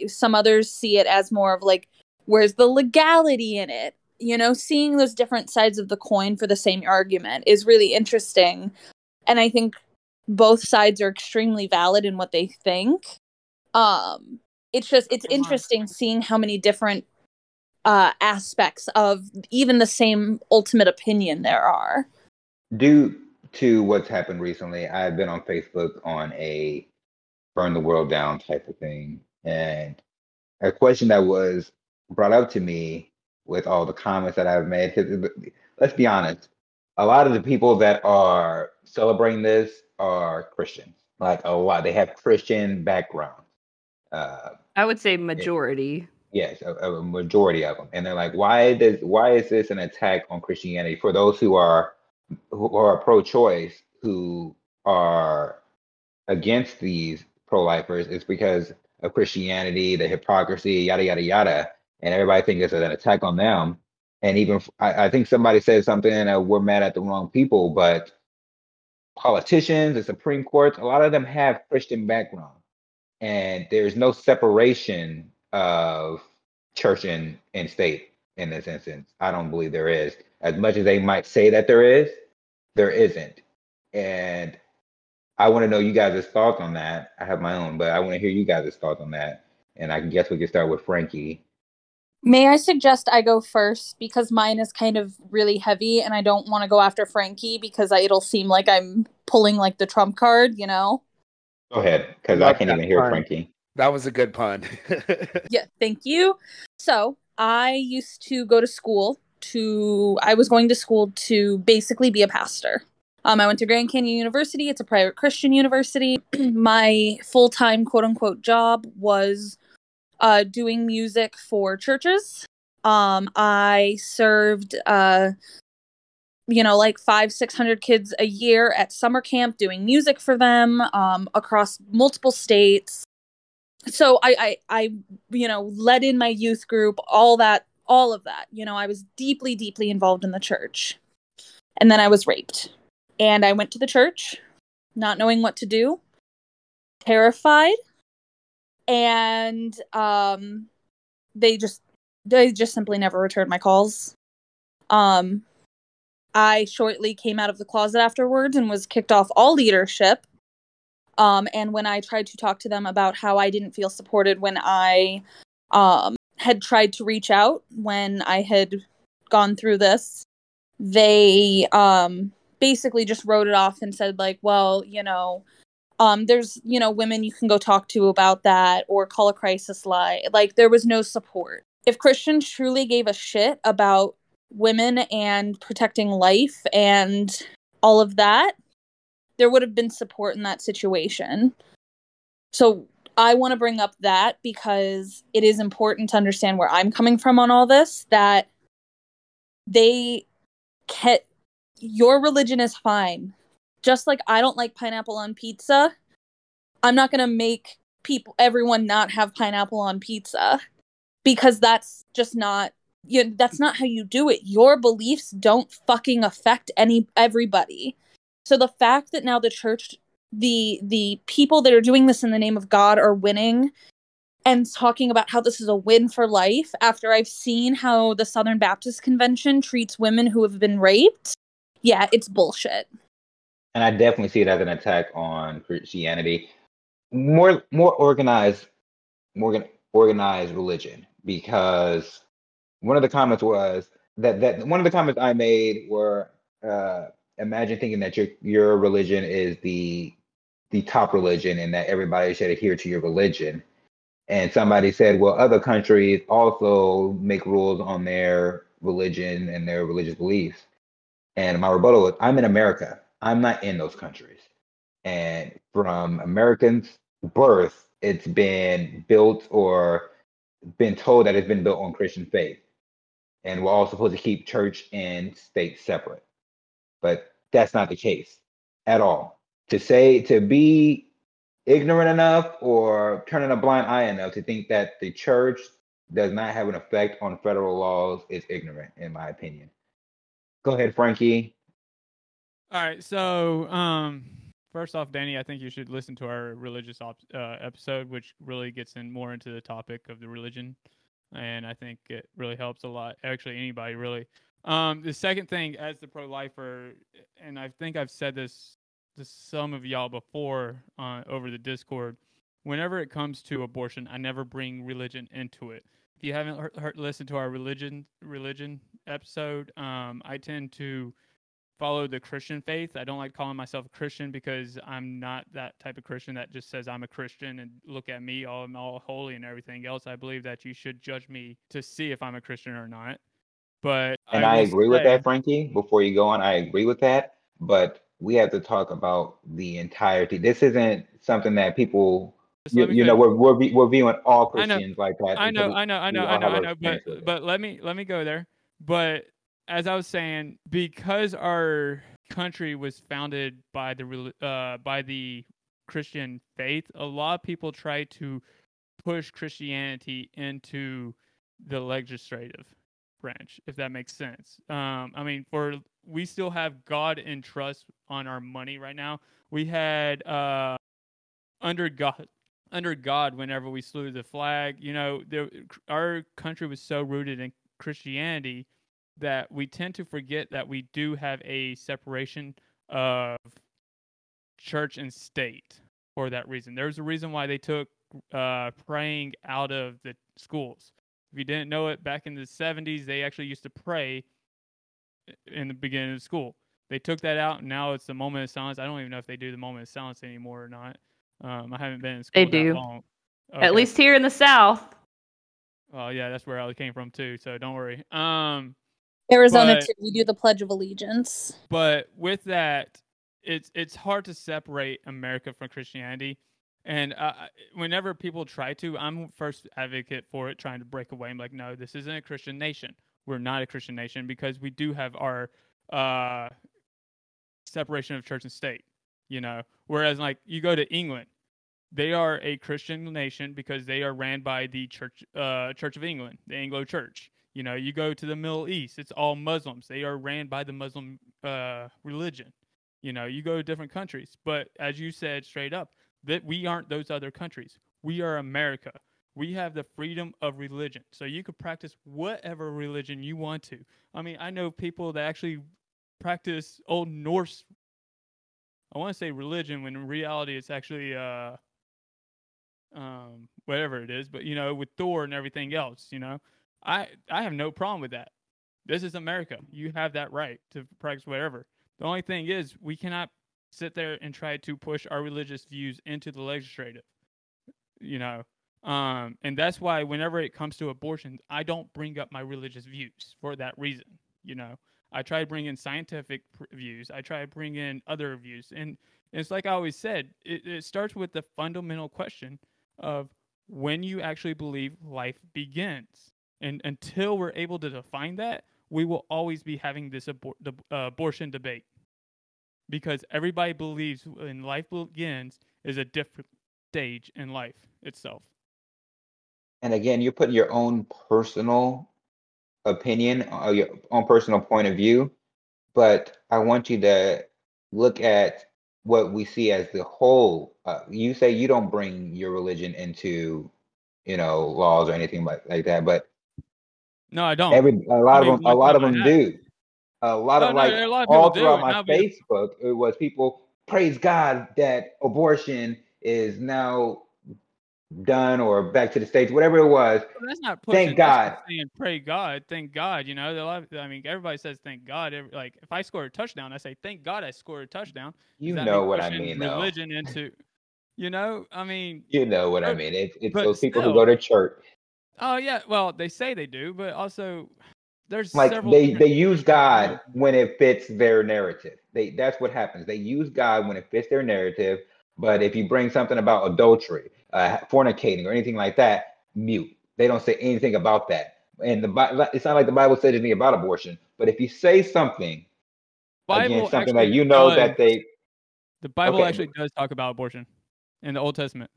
some others see it as more of like, where's the legality in it? Seeing those different sides of the coin for the same argument is really interesting. And I think both sides are extremely valid in what they think. It's interesting seeing how many different aspects of even the same ultimate opinion there are. Due to what's happened recently, I've been on Facebook on a burn the world down type of thing. And a question that was brought up to me with all the comments that I've made, because let's be honest, a lot of the people that are celebrating this are Christians. Like, a lot, they have Christian backgrounds. I would say majority. Yes, a majority of them. And they're like, why is this an attack on Christianity? For those who are pro-choice, who are against these pro-lifers, it's because of Christianity, the hypocrisy, yada yada yada. And everybody thinks it's an attack on them. And even I think somebody said something, we're mad at the wrong people, but politicians, the Supreme Court, a lot of them have Christian background. And there's no separation of church and state in this instance. I don't believe there is. As much as they might say that there is, there isn't. And I want to know you guys' thoughts on that. I have my own, but I want to hear you guys' thoughts on that. And I guess we can start with Frankie. May I suggest I go first because mine is kind of really heavy and I don't want to go after Frankie because it'll seem like I'm pulling like the trump card, Go ahead, because I can't even hear pun. Frankie. That was a good pun. Yeah, thank you. So I used to go to school I was going to school to basically be a pastor. I went to Grand Canyon University. It's a private Christian university. My full-time quote-unquote job was doing music for churches. I served, 500-600 kids a year at summer camp doing music for them across multiple states. So I led in my youth group, all of that. I was deeply, deeply involved in the church. And then I was raped. And I went to the church, not knowing what to do, terrified. And they just simply never returned my calls. I shortly came out of the closet afterwards and was kicked off all leadership. And when I tried to talk to them about how I didn't feel supported when I had tried to reach out when I had gone through this, they basically just wrote it off and said, like, well, there's, women you can go talk to about that or call a crisis line. Like, there was no support. If Christians truly gave a shit about women and protecting life and all of that, there would have been support in that situation. So I want to bring up that because it is important to understand where I'm coming from on all this, that your religion is fine. Just like I don't like pineapple on pizza, I'm not going to make everyone not have pineapple on pizza, because that's just not, that's not how you do it. Your beliefs don't fucking affect everybody. So the fact that now the church, the people that are doing this in the name of God are winning and talking about how this is a win for life, after I've seen how the Southern Baptist Convention treats women who have been raped, yeah, it's bullshit. And I definitely see it as an attack on Christianity, more organized religion. Because one of the comments I made were, imagine thinking that your religion is the top religion and that everybody should adhere to your religion. And somebody said, well, other countries also make rules on their religion and their religious beliefs. And my rebuttal was, I'm in America. I'm not in those countries. And from Americans' birth, it's been built or been told that it's been built on Christian faith. And we're all supposed to keep church and state separate. But that's not the case at all. To be ignorant enough or turning a blind eye enough to think that the church does not have an effect on federal laws is ignorant, in my opinion. Go ahead, Frankie. All right. So first off, Danny, I think you should listen to our religious episode, which really gets more into the topic of the religion. And I think it really helps a lot. Actually, anybody really. The second thing, as the pro-lifer, and I think I've said this to some of y'all before over the Discord, whenever it comes to abortion, I never bring religion into it. If you haven't listened to our religion episode, I tend to follow the Christian faith. I don't like calling myself a Christian because I'm not that type of Christian that just says I'm a Christian and look at me, I'm all holy and everything else. I believe that you should judge me to see if I'm a Christian or not. But I agree with that, Frankie. Before you go on, I agree with that. But we have to talk about the entirety. This isn't something that people, we're viewing all Christians like that. I know. But let me go there. But as I was saying, because our country was founded by the Christian faith, a lot of people try to push Christianity into the legislative branch, if that makes sense. We still have God in trust on our money right now. We had under God whenever we slew the flag. Our country was so rooted in Christianity that we tend to forget that we do have a separation of church and state for that reason. There's a reason why they took praying out of the schools. If you didn't know it, back in the 70s, they actually used to pray in the beginning of school. They took that out, and now it's the moment of silence. I don't even know if they do the moment of silence anymore or not. I haven't been in school long. Okay. At least here in the South. Oh, yeah, that's where I came from, too, so don't worry. Arizona, too. We do the Pledge of Allegiance. But with that, it's hard to separate America from Christianity. And whenever people try to, I'm first advocate for it, trying to break away. I'm like, no, this isn't a Christian nation. We're not a Christian nation because we do have our separation of church and state, you know. Whereas, like, you go to England, they are a Christian nation because they are ran by the Church of England, the Anglo Church. You know, you go to the Middle East, it's all Muslims. They are ran by the Muslim religion. You know, you go to different countries. But as you said straight up, that we aren't those other countries. We are America. We have the freedom of religion. So you could practice whatever religion you want to. I mean, I know people that actually practice Old Norse, I want to say religion, when in reality it's actually whatever it is. But, you know, with Thor and everything else, you know, I have no problem with that. This is America. You have that right to practice whatever. The only thing is we cannot sit there and try to push our religious views into the legislative, you know. And that's why whenever it comes to abortions, I don't bring up my religious views for that reason. You know, I try to bring in scientific views. I try to bring in other views. And it's like I always said, it starts with the fundamental question of when you actually believe life begins. And until we're able to define that, we will always be having this abortion debate. Because everybody believes when life begins is a different stage in life itself. And again, you're putting your own personal opinion, your own personal point of view. But I want you to look at what we see as the whole. You say you don't bring your religion into, you know, laws or anything like that. But no, I don't. A lot of them do. All throughout my Facebook, it was people praise God that abortion is now done or back to the States, whatever it was. Well, that's not pushing. Thank God. Pray God. Thank God. You know, I mean, everybody says thank God. Like, if I score a touchdown, I say thank God I scored a touchdown. You know what I mean? Religion into, you know, I mean. You know what I mean? It's those people who go to church. Oh yeah, well they say they do, but also. There's like they use God when it fits their narrative. That's what happens. They use God when it fits their narrative. But if you bring something about adultery, fornicating, or anything like that, mute. They don't say anything about that. And it's not like the Bible said anything about abortion. But if you say something, the Bible actually does talk about abortion in the Old Testament.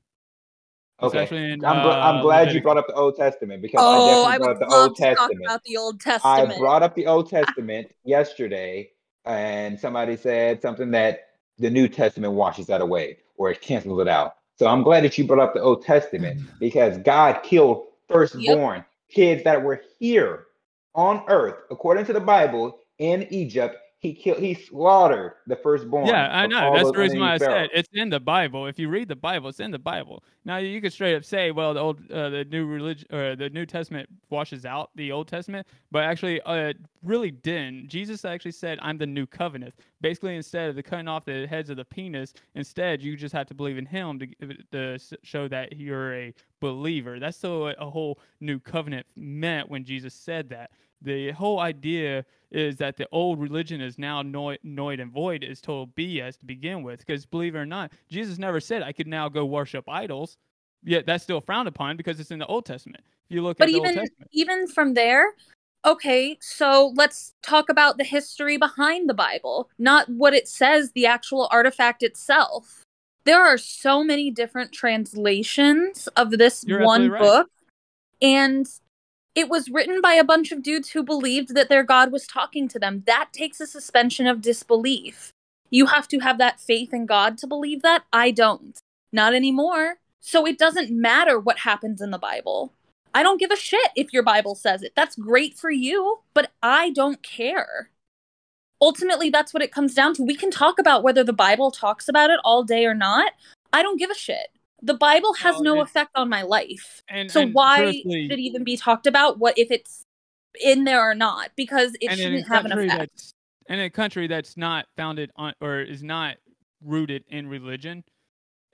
Okay, I'm glad you brought up the Old Testament because I definitely brought up the Old Testament. About the Old Testament. I brought up the Old Testament yesterday, and somebody said something that the New Testament washes that away or it cancels it out. So I'm glad that you brought up the Old Testament because God killed firstborn kids that were here on earth, according to the Bible, in Egypt. He slaughtered the firstborn. Yeah, I know. That's the reason why I said it's in the Bible. If you read the Bible, it's in the Bible. Now you could straight up say, well, the New Testament washes out the Old Testament, but actually, it really didn't. Jesus actually said, "I'm the new covenant." Basically, instead of the cutting off the heads of the penis, instead you just have to believe in Him to show that you're a believer. That's still a whole new covenant meant when Jesus said that. The whole idea is that the old religion is now noid and void is total BS to begin with. Because believe it or not, Jesus never said I could now go worship idols. Yet that's still frowned upon because it's in the Old Testament. If you look at the Old Testament. Even from there, okay, so let's talk about the history behind the Bible, not what it says, the actual artifact itself. There are so many different translations of this one book. And it was written by a bunch of dudes who believed that their God was talking to them. That takes a suspension of disbelief. You have to have that faith in God to believe that. I don't. Not anymore. So it doesn't matter what happens in the Bible. I don't give a shit if your Bible says it. That's great for you, but I don't care. Ultimately, that's what it comes down to. We can talk about whether the Bible talks about it all day or not. I don't give a shit. The Bible has no effect on my life. So why should it even be talked about? What if it's in there or not? Because it shouldn't have an effect. In a country that's not founded on or is not rooted in religion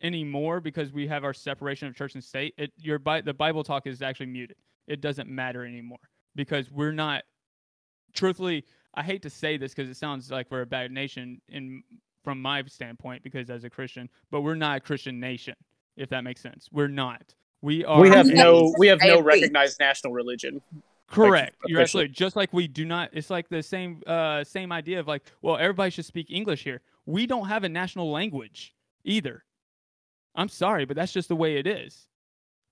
anymore because we have our separation of church and state, the Bible talk is actually muted. It doesn't matter anymore because we're not truthfully, I hate to say this because it sounds like we're a bad nation from my standpoint, because as a Christian, but we're not a Christian nation, if that makes sense. We're not. We are. We have no recognized national religion. Correct. Like, you're absolutely just like we do not. It's like the same idea of like, well, everybody should speak English here. We don't have a national language either. I'm sorry, but that's just the way it is.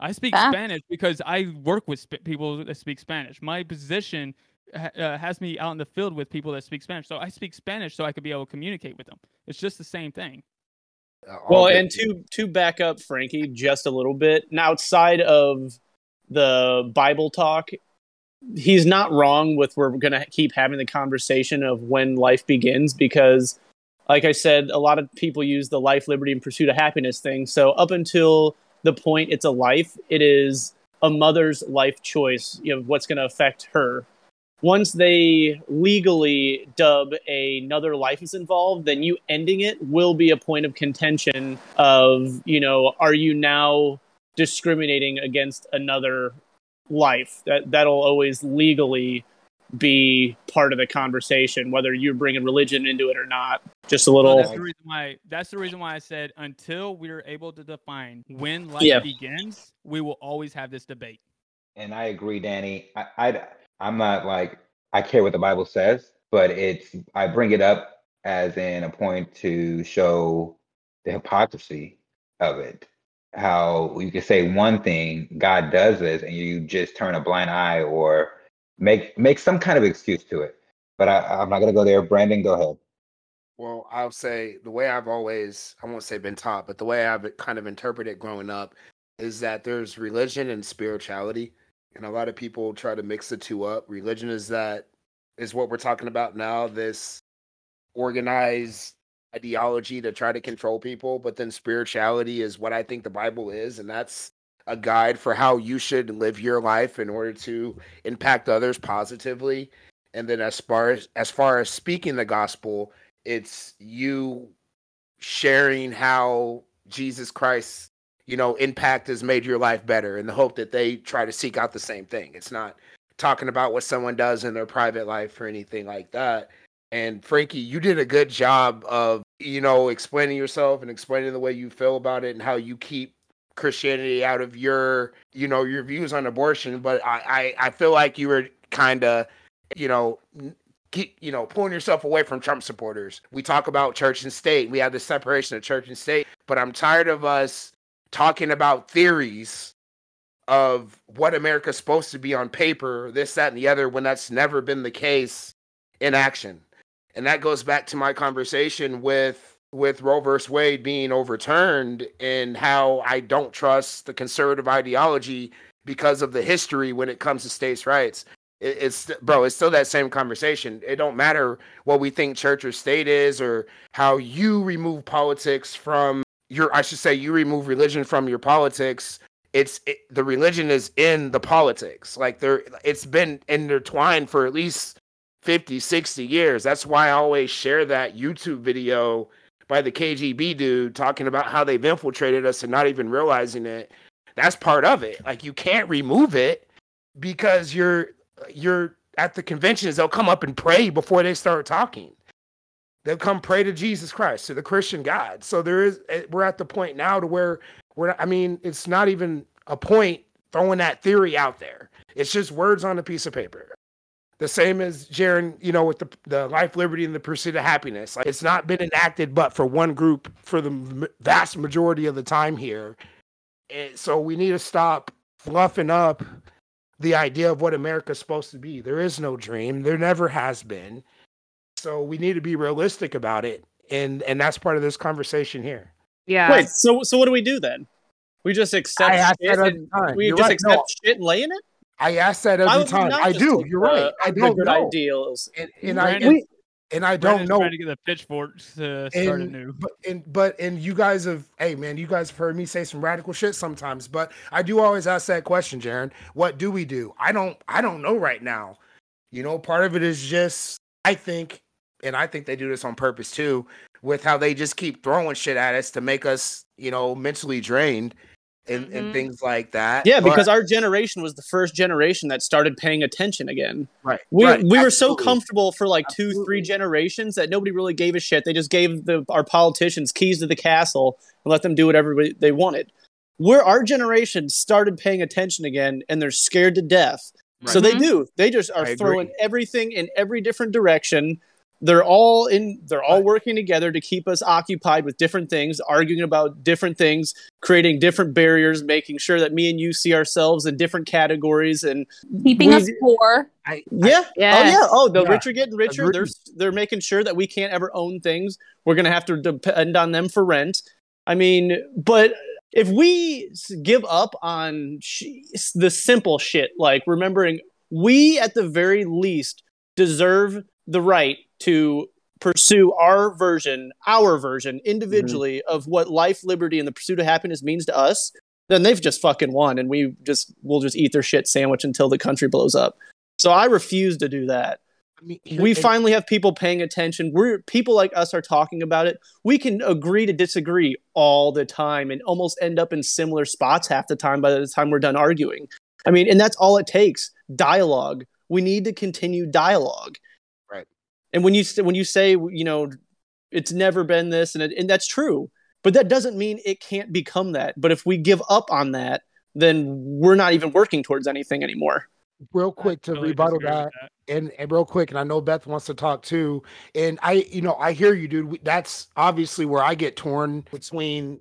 I speak Spanish because I work with people that speak Spanish. My position has me out in the field with people that speak Spanish. So I speak Spanish so I could be able to communicate with them. It's just the same thing. Well, and to back up Frankie just a little bit, and outside of the Bible talk, he's not wrong with we're going to keep having the conversation of when life begins, because, like I said, a lot of people use the life, liberty, and pursuit of happiness thing. So up until the point it's a life, it is a mother's life choice, you know, what's going to affect her. Once they legally dub another life is involved, then you ending it will be a point of contention of, you know, are you now discriminating against another life? That'll always legally be part of the conversation, whether you're bringing religion into it or not. Just a little. Well, that's the reason why I said until we're able to define when life begins, we will always have this debate. And I agree, Danny. I'm not like, I care what the Bible says, but I bring it up as in a point to show the hypocrisy of it. How you can say one thing, God does this, and you just turn a blind eye or make some kind of excuse to it. But I'm not going to go there. Brandon, go ahead. Well, I'll say the way I've always, I won't say been taught, but the way I've kind of interpreted growing up is that there's religion and spirituality. And a lot of people try to mix the two up. Religion is what we're talking about now, this organized ideology to try to control people. But then spirituality is what I think the Bible is. And that's a guide for how you should live your life in order to impact others positively. And then as far as speaking the gospel, it's you sharing how Jesus Christ, you know, impact has made your life better, in the hope that they try to seek out the same thing. It's not talking about what someone does in their private life or anything like that. And Frankie, you did a good job of, you know, explaining yourself and explaining the way you feel about it and how you keep Christianity out of your, you know, your views on abortion. But I feel like you were kind of, you know, pulling yourself away from Trump supporters. We talk about church and state. We have the separation of church and state, but I'm tired of us talking about theories of what America's supposed to be on paper, this, that, and the other, when that's never been the case in action. And that goes back to my conversation with Roe v. Wade being overturned, and how I don't trust the conservative ideology because of the history when it comes to states' rights. It's still that same conversation. It don't matter what we think church or state is, or how you remove politics from you remove religion from your politics. The religion is in the politics. Like it's been intertwined for at least 50, 60 years. That's why I always share that YouTube video by the KGB dude talking about how they've infiltrated us and not even realizing it. That's part of it. Like, you can't remove it, because you're at the conventions. They'll come up and pray before they start talking. They'll come pray to Jesus Christ, to the Christian God. So we're at the point now to where it's not even a point throwing that theory out there. It's just words on a piece of paper. The same as Jaron, you know, with the life, liberty, and the pursuit of happiness. Like, it's not been enacted, but for one group for the vast majority of the time here. And so we need to stop fluffing up the idea of what America's supposed to be. There is no dream. There never has been. So we need to be realistic about it, and that's part of this conversation here. Yeah. Wait. So what do we do then? We just accept shit. Shit and lay in it. I ask that every time. I do. You're right. I don't know. Good ideals. And I don't know. Trying to get the pitchforks to start anew. But you guys you guys have heard me say some radical shit sometimes. But I do always ask that question, Jaron. What do we do? I don't know right now. You know, part of it is just, I think they do this on purpose too, with how they just keep throwing shit at us to make us, you know, mentally drained. and things like that. Yeah, because our generation was the first generation that started paying attention again. Right. We were so comfortable for like 2-3 generations that nobody really gave a shit. They just gave our politicians keys to the castle and let them do whatever they wanted. Our generation started paying attention again, and they're scared to death. Right. So they do. They just are throwing everything in every different direction. They're all working together to keep us occupied with different things, arguing about different things, creating different barriers, making sure that me and you see ourselves in different categories, and keeping us poor. Rich are getting richer. They're making sure that we can't ever own things. We're going to have to depend on them for rent. I mean, but if we give up on the simple shit, like remembering we at the very least deserve the right to pursue our version individually of what life, liberty, and the pursuit of happiness means to us, then they've just fucking won, and we'll just eat their shit sandwich until the country blows up. So I refuse to do that. I mean, we finally have people paying attention. People like us are talking about it. We can agree to disagree all the time and almost end up in similar spots half the time by the time we're done arguing. I mean, and that's all it takes. Dialogue. We need to continue dialogue. And when you say, you know, it's never been this, and that's true, but that doesn't mean it can't become that. But if we give up on that, then we're not even working towards anything anymore. Real quick to rebuttal that. And real quick, and I know Beth wants to talk too. And I hear you, dude. That's obviously where I get torn between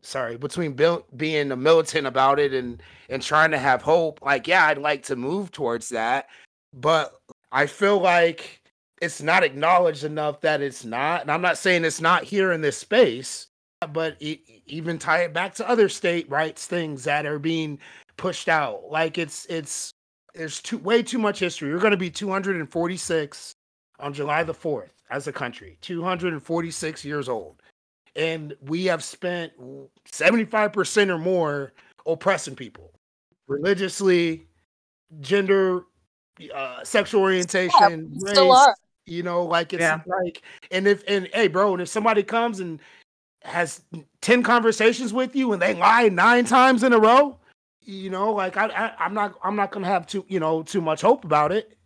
being a militant about it and trying to have hope. Like, yeah, I'd like to move towards that, but I feel like it's not acknowledged enough that it's not. And I'm not saying it's not here in this space, but even tie it back to other state rights things that are being pushed out. Like there's way too much history. We're going to be 246 on July the 4th as a country, 246 years old. And we have spent 75% or more oppressing people religiously, gender, sexual orientation, race. Still are. You know, like, it's like, and if somebody comes and has 10 conversations with you and they lie 9 times in a row, you know, like I'm not going to have too much hope about it.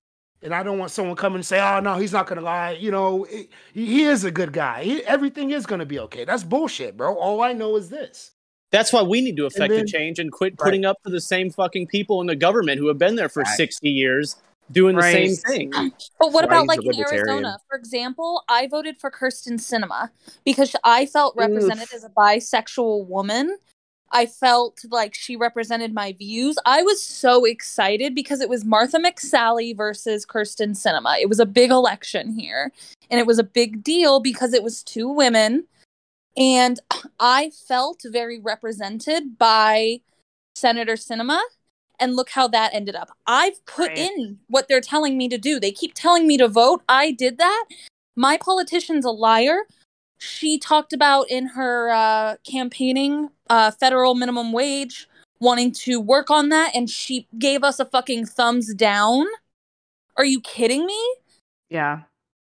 And I don't want someone coming and say, oh no, he's not going to lie. You know, he is a good guy. Everything is going to be okay. That's bullshit, bro. All I know is this. That's why we need to affect the change and quit putting up for the same fucking people in the government who have been there for 60 years doing the same thing. But what about like in Arizona? For example, I voted for Kyrsten Sinema because I felt represented as a bisexual woman. I felt like she represented my views. I was so excited because it was Martha McSally versus Kyrsten Sinema. It was a big election here, and it was a big deal because it was 2 women. And I felt very represented by Senator Sinema, and look how that ended up. I've put in what they're telling me to do. They keep telling me to vote. I did that. My politician's a liar. She talked about in her campaigning federal minimum wage, wanting to work on that, and she gave us a fucking thumbs down. Are you kidding me? Yeah.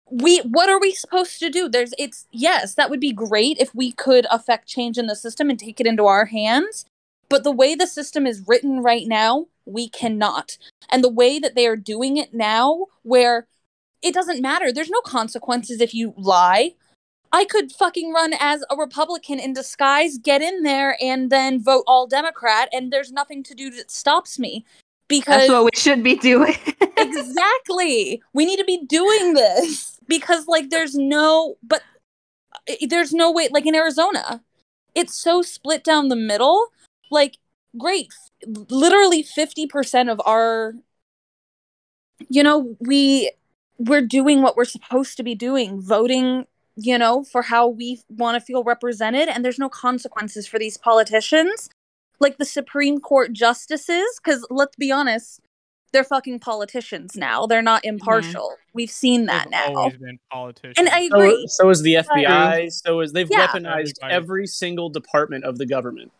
What are we supposed to do? That would be great if we could affect change in the system and take it into our hands. But the way the system is written right now, we cannot. And the way that they are doing it now, where it doesn't matter, there's no consequences if you lie. I could fucking run as a Republican in disguise, get in there, and then vote all Democrat, and there's nothing to do that stops me. Because that's what we should be doing. Exactly. We need to be doing this because like there's no way, like in Arizona, it's so split down the middle. Like, great. Literally 50% of our, you know, we're doing what we're supposed to be doing, voting, you know, for how we want to feel represented, and there's no consequences for these politicians. Like the Supreme Court justices, because let's be honest, they're fucking politicians now. They're not impartial. Mm-hmm. We've seen that now. They've always been politicians. And I agree. So is the FBI. So is they've weaponized every single department of the government.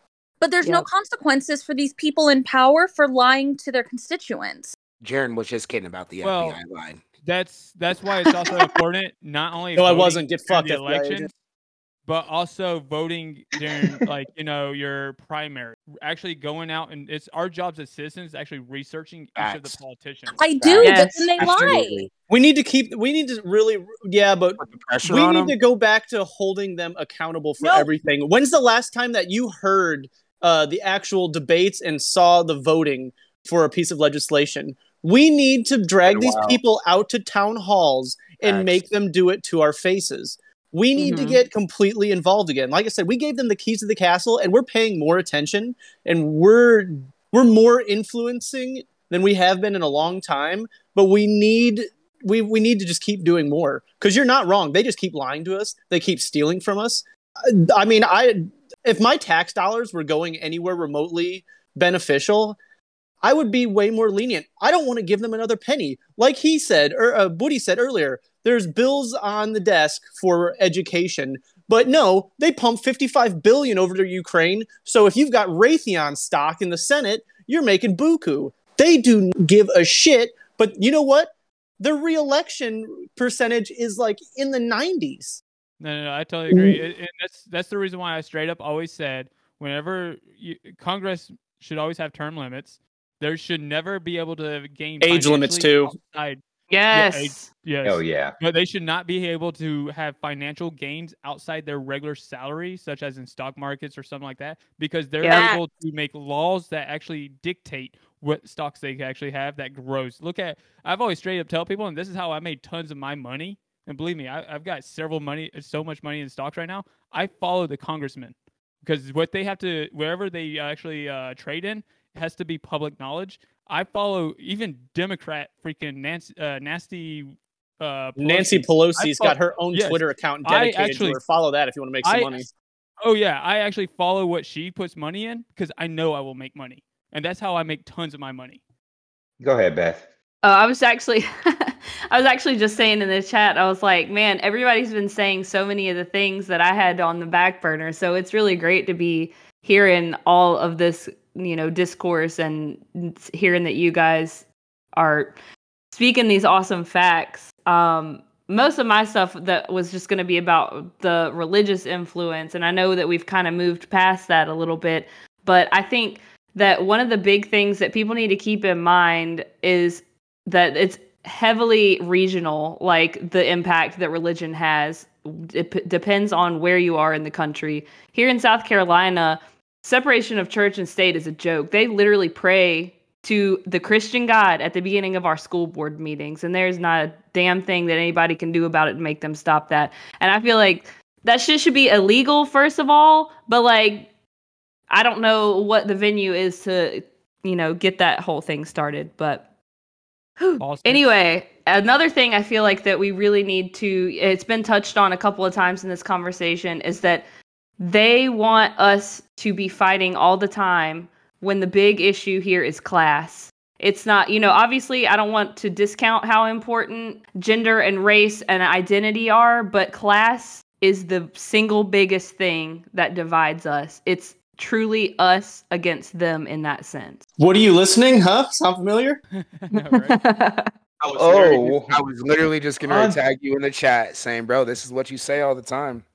But there's no consequences for these people in power for lying to their constituents. Jaren was just kidding about the FBI line. That's why it's also important. Not only I wasn't get fucked the election. but also voting during like, you know, your primary, actually going out, and it's our jobs as citizens actually researching each of the politicians. Yes, but then they lie. We need to to go back to holding them accountable for everything. When's the last time that you heard the actual debates and saw the voting for a piece of legislation? We need to drag these people out to town halls and make them do it to our faces. We need to get completely involved again. Like I said, we gave them the keys to the castle, and we're paying more attention, and we're more influencing than we have been in a long time. But we need to just keep doing more, because you're not wrong. They just keep lying to us. They keep stealing from us. I mean, if my tax dollars were going anywhere remotely beneficial, I would be way more lenient. I don't want to give them another penny. Like he said, or Woody said earlier, there's bills on the desk for education. But no, they pump $55 billion over to Ukraine. So if you've got Raytheon stock in the Senate, you're making buku. They do give a shit. But you know what? Their reelection percentage is like in the 90s. No, I totally agree. And that's the reason why I straight up always said, whenever Congress should always have term limits. There should never be able to gain age limits too. Outside. Yes. Yeah, yes. Oh yeah. But they should not be able to have financial gains outside their regular salary, such as in stock markets or something like that, because they're able to make laws that actually dictate what stocks they actually have that grows. I've always straight up tell people, and this is how I made tons of my money. And believe me, I've got so much money in stocks right now. I follow the congressmen, because what they have to, wherever they actually trade in, has to be public knowledge. I follow even Democrat freaking Nancy Pelosi. Nancy Pelosi's got her own Twitter account dedicated to her. Follow that if you want to make some money. Oh yeah, I actually follow what she puts money in, because I know I will make money, and that's how I make tons of my money. Go ahead, Beth. I was actually just saying in the chat, I was like, man, everybody's been saying so many of the things that I had on the back burner, so it's really great to be hearing all of this, you know, discourse, and hearing that you guys are speaking these awesome facts. Most of my stuff that was just going to be about the religious influence, and I know that we've kind of moved past that a little bit, but I think that one of the big things that people need to keep in mind is that it's heavily regional, like the impact that religion has. It depends on where you are in the country. Here in South Carolina, separation of church and state is a joke. They literally pray to the Christian God at the beginning of our school board meetings, and there's not a damn thing that anybody can do about it to make them stop that. And I feel like that shit should be illegal, first of all, but like, I don't know what the venue is to, you know, get that whole thing started. But anyway, another thing I feel like that we really need to, it's been touched on a couple of times in this conversation, is that they want us to be fighting all the time when the big issue here is class. It's not, you know, obviously I don't want to discount how important gender and race and identity are, but class is the single biggest thing that divides us. It's truly us against them in that sense. What are you listening, huh? Sound familiar? No, right? I was literally just going to tag you in the chat saying, bro, this is what you say all the time.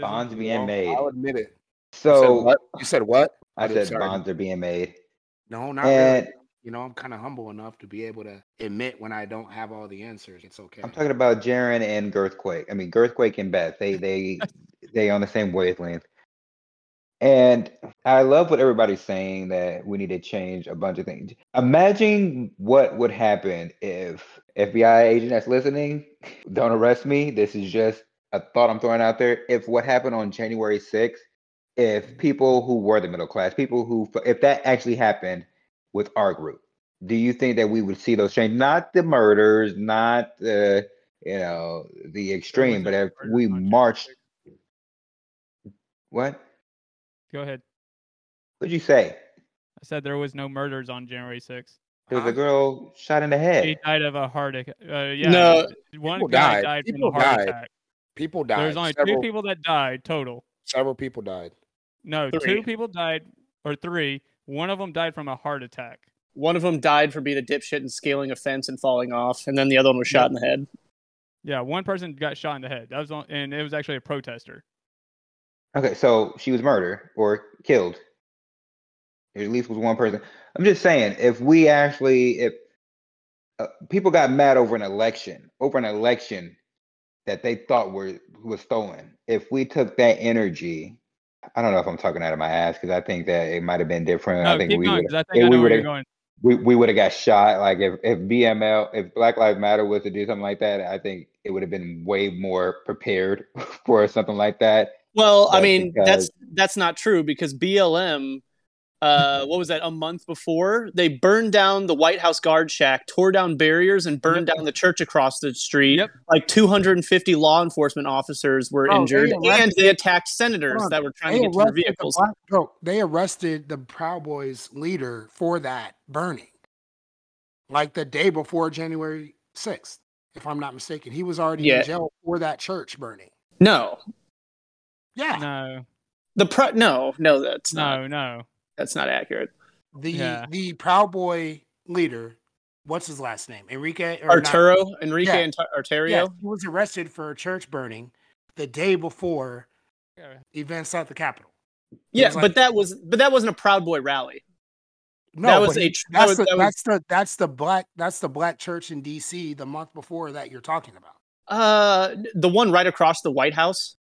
Bonds being made. I'll admit it. So you said what? I said bonds are being made. No, not really. You know, I'm kind of humble enough to be able to admit when I don't have all the answers. It's okay. I'm talking about Jaren and Girthquake. I mean, Girthquake and Beth. They on the same wavelength. And I love what everybody's saying, that we need to change a bunch of things. Imagine what would happen if FBI agent that's listening, don't arrest me. This is just a thought I'm throwing out there. If what happened on January 6th, if people who were the middle class, if that actually happened with our group, do you think that we would see those change? Not the murders, not the, you know, the extreme, but if we marched. What? Go ahead. What'd you say? I said there was no murders on January 6th. There was a girl shot in the head. She died of a heart attack. No, one guy died from a heart attack. People died. There's only two people that died total. Several people died. No, three. Two people died, or three. One of them died from a heart attack. One of them died for being a dipshit and scaling a fence and falling off, and then the other one was shot in the head. Yeah, one person got shot in the head. That was, and it was actually a protester. Okay, so she was murdered or killed. There at least was one person. I'm just saying, if we actually, if people got mad over an election that they thought was stolen. If we took that energy, I don't know if I'm talking out of my ass because I think that it might have been different. No, I think we would have got shot. Like if BML, if Black Lives Matter was to do something like that, I think it would have been way more prepared for something like that. Well, but I mean, that's not true because BLM, what was that, a month before? They burned down the White House guard shack, tore down barriers, and burned down the church across the street. Yep. Like 250 law enforcement officers were injured, and they attacked senators that were trying to get to their vehicles. They arrested the Proud Boys leader for that burning. Like the day before January 6th, if I'm not mistaken. He was already in jail for that church burning. No. Yeah. No. That's not accurate. The Proud Boy leader, what's his last name? Enrique Tarrio. Yeah, he was arrested for church burning the day before events at the Capitol. Yeah, like, but that wasn't a Proud Boy rally. No, that was that's the black church in DC the month before that you're talking about. The one right across the White House.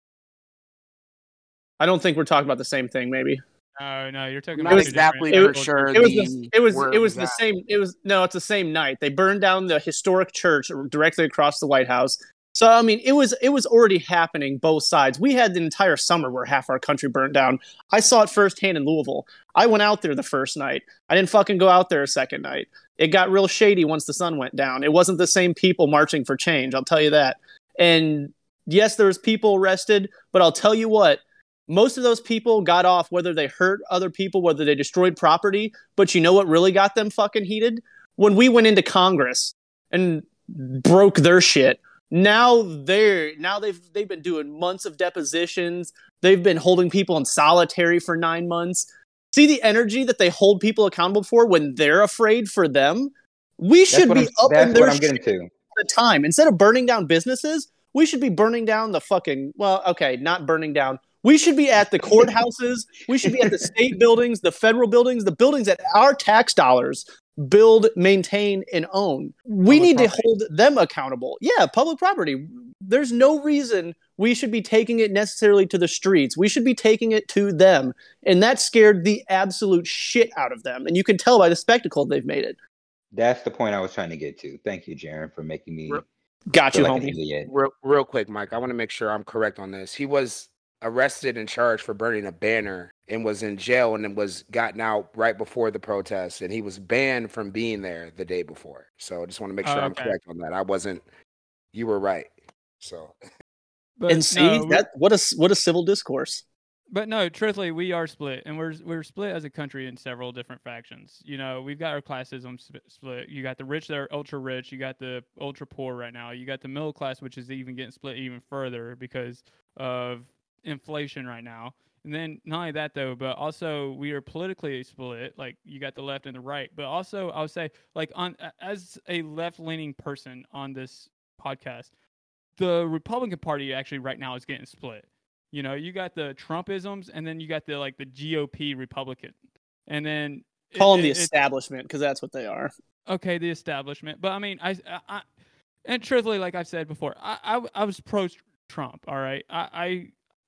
I don't think we're talking about the same thing, maybe. No, you're talking about exactly for sure. It's the same night. They burned down the historic church directly across the White House. So I mean, it was already happening both sides. We had the entire summer where half our country burned down. I saw it firsthand in Louisville. I went out there the first night. I didn't fucking go out there a second night. It got real shady once the sun went down. It wasn't the same people marching for change, I'll tell you that. And yes, there was people arrested, but I'll tell you what. Most of those people got off whether they hurt other people, whether they destroyed property. But you know what really got them fucking heated? When we went into Congress and broke their shit. Now they've been doing months of depositions. They've been holding people in solitary for 9 months. See the energy that they hold people accountable for when they're afraid for them? We should be up in their shit all the time. Instead of burning down businesses, we should be burning down the fucking... Well, okay, not burning down... We should be at the courthouses. We should be at the state buildings, the federal buildings, the buildings that our tax dollars build, maintain, and own. We need to hold them accountable. Yeah, public property. There's no reason we should be taking it necessarily to the streets. We should be taking it to them. And that scared the absolute shit out of them. And you can tell by the spectacle they've made it. That's the point I was trying to get to. Thank you, Jaron, for making me... Got you, like homie. Real quick, Mike. I want to make sure I'm correct on this. He was... arrested and charged for burning a banner and was in jail and was gotten out right before the protest. And he was banned from being there the day before. So I just want to make sure I'm correct on that. I wasn't, you were right. So. But and see, no, that what a civil discourse. But no, truthfully, we are split and we're split as a country in several different factions. You know, we've got our classism split. You got the rich that are ultra rich. You got the ultra poor right now. You got the middle class, which is even getting split even further because of inflation right now. And then not only that though, but also we are politically split. Like you got the left and the right, but also I would say, like, on as a left-leaning person on this podcast, the Republican Party actually right now is getting split. You know, you got the Trumpisms, and then you got the, like, the GOP Republican, and then call them the establishment because that's what they are. Okay, the establishment. But I mean, I and truthfully, like I've said before, I was pro Trump. All right,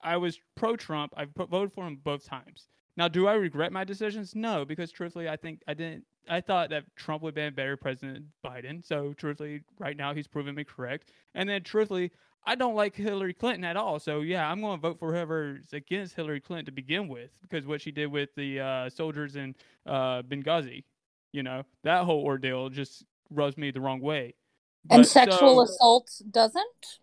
I was pro-Trump. I voted for him both times. Now, do I regret my decisions? No, because truthfully, I thought that Trump would have been a better president than Biden. So truthfully, right now, he's proven me correct. And then truthfully, I don't like Hillary Clinton at all. So yeah, I'm going to vote for whoever's against Hillary Clinton to begin with, because what she did with the soldiers in Benghazi, you know, that whole ordeal just rubs me the wrong way. But, and sexual assault doesn't?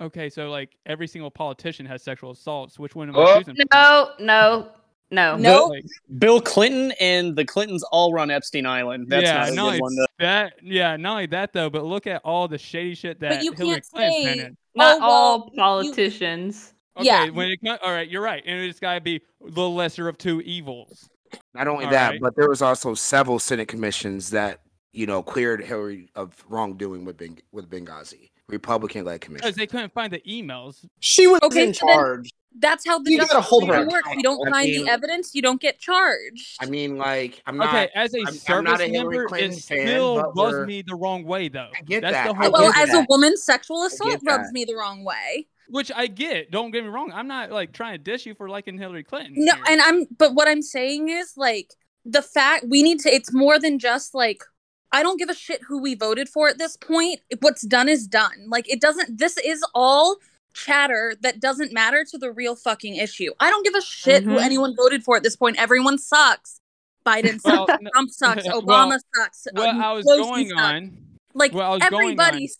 Okay, so like every single politician has sexual assaults. Which one am I choosing? No. Like, Bill Clinton and the Clintons all run Epstein Island. That's not a good one. Not only that though, but look at all the shady shit that Hillary Clinton did. Not all politicians. Okay, yeah. All right, you're right. And it's got to be the lesser of two evils. Not only all that, right? But there was also several Senate commissions that, you know, cleared Hillary of wrongdoing with Benghazi. Republican-led commission. Because they couldn't find the emails. She was in charge. That's how the justice works. You don't find the evidence, you don't get charged. I mean, like, I'm not. Okay, as a service member, it still rubs me the wrong way, though. I get that. Well, as a woman, sexual assault rubs me the wrong way. Which I get. Don't get me wrong. I'm not like trying to diss you for liking Hillary Clinton. No, and but what I'm saying is like the fact we need to. It's more than just like I don't give a shit who we voted for at this point. What's done is done. Like it doesn't. This is all chatter that doesn't matter to the real fucking issue. I don't give a shit who anyone voted for at this point. Everyone sucks. Biden sucks. Trump sucks. Obama sucks. Everybody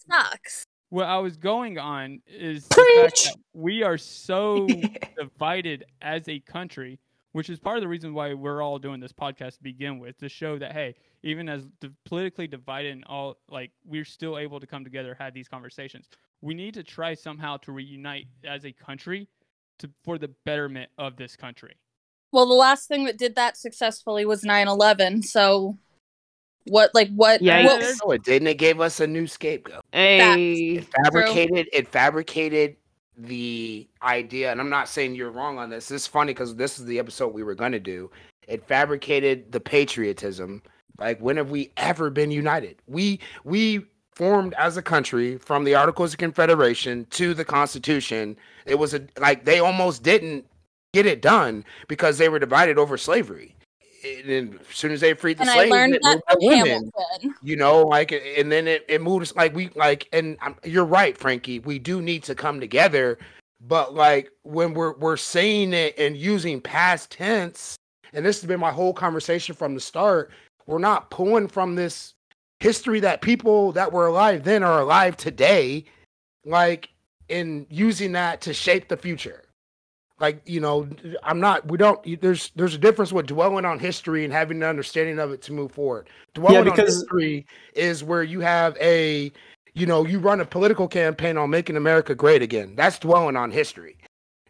sucks. What I was going on is the fact that we are so divided as a country, which is part of the reason why we're all doing this podcast to begin with, to show that, hey, even as politically divided and all, like, we're still able to come together, have these conversations. We need to try somehow to reunite as a country for the betterment of this country. Well, the last thing that did that successfully was 9/11, so... No, it didn't. It gave us a new scapegoat. Hey. It fabricated the idea, and I'm not saying you're wrong on this. This is funny because this is the episode we were going to do. It fabricated the patriotism. Like, when have we ever been united? We formed as a country from the Articles of Confederation to the Constitution. It was they almost didn't get it done because they were divided over slavery. And as soon as they freed the slaves, it moved to women, and then it moves you're right, Frankie, we do need to come together. But like when we're saying it and using past tense, and this has been my whole conversation from the start, we're not pulling from this history that people that were alive then are alive today, like, and using that to shape the future. There's a difference with dwelling on history and having an understanding of it to move forward. Dwelling on history is where you have you run a political campaign on making America great again. That's dwelling on history.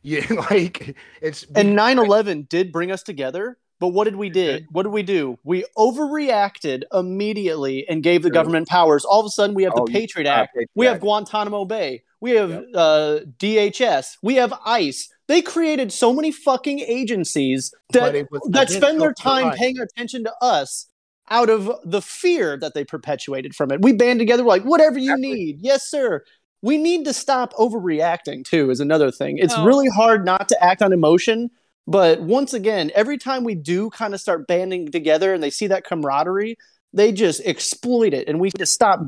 And 9/11 did bring us together, but what did we do? What did we do? We overreacted immediately and gave the government powers. All of a sudden we have the Patriot Act. We have Guantanamo Bay. We have DHS. We have ICE. They created so many fucking agencies that spend their time paying attention to us out of the fear that they perpetuated from it. We band together, we're like, whatever you need. Yes, sir. We need to stop overreacting, too, is another thing. It's really hard not to act on emotion. But once again, every time we do kind of start banding together and they see that camaraderie, they just exploit it. And we just stop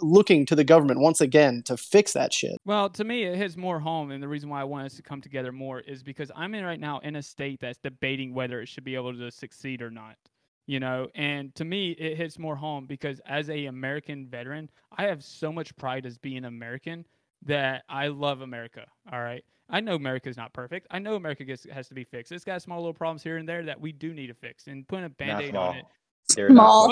looking to the government once again to fix that shit. Well, to me, it hits more home. And the reason why I want us to come together more is because I'm right now in a state that's debating whether it should be able to succeed or not. And to me, it hits more home because as a American veteran, I have so much pride as being American that I love America. All right. I know America's not perfect. I know America has to be fixed. It's got small little problems here and there that we do need to fix. And putting a Band-Aid on it. Putting a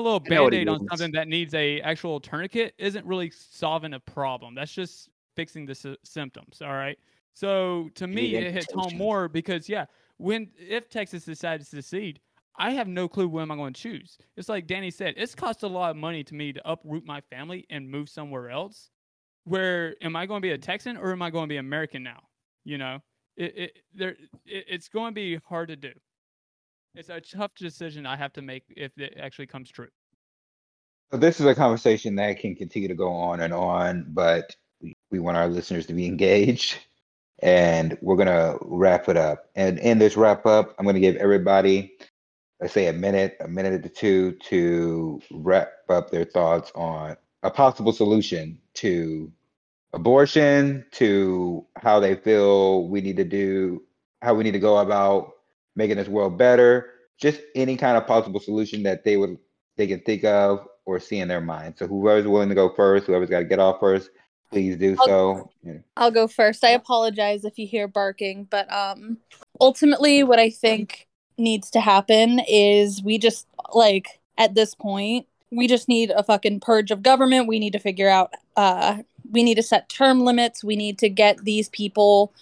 little Band-Aid on something that needs a actual tourniquet isn't really solving a problem. That's just fixing the symptoms. All right. So to me, it hits home more because if Texas decides to secede, I have no clue when I'm going to choose. It's like Danny said, it's cost a lot of money to me to uproot my family and move somewhere else. Where am I going to be a Texan or am I going to be American now? It's going to be hard to do. It's a tough decision I have to make if it actually comes true. So this is a conversation that can continue to go on and on, but we want our listeners to be engaged, and we're going to wrap it up. And in this wrap up, I'm going to give everybody, let's say a minute or two to wrap up their thoughts on a possible solution to abortion, to how they feel we need to do, how we need to go about making this world better, just any kind of possible solution that they can think of or see in their mind. So whoever's willing to go first, whoever's got to get off first, please do so. I'll go first. I apologize if you hear barking, but ultimately what I think needs to happen is we just, at this point, we just need a fucking purge of government. We need to figure out, we need to set term limits. We need to get these people...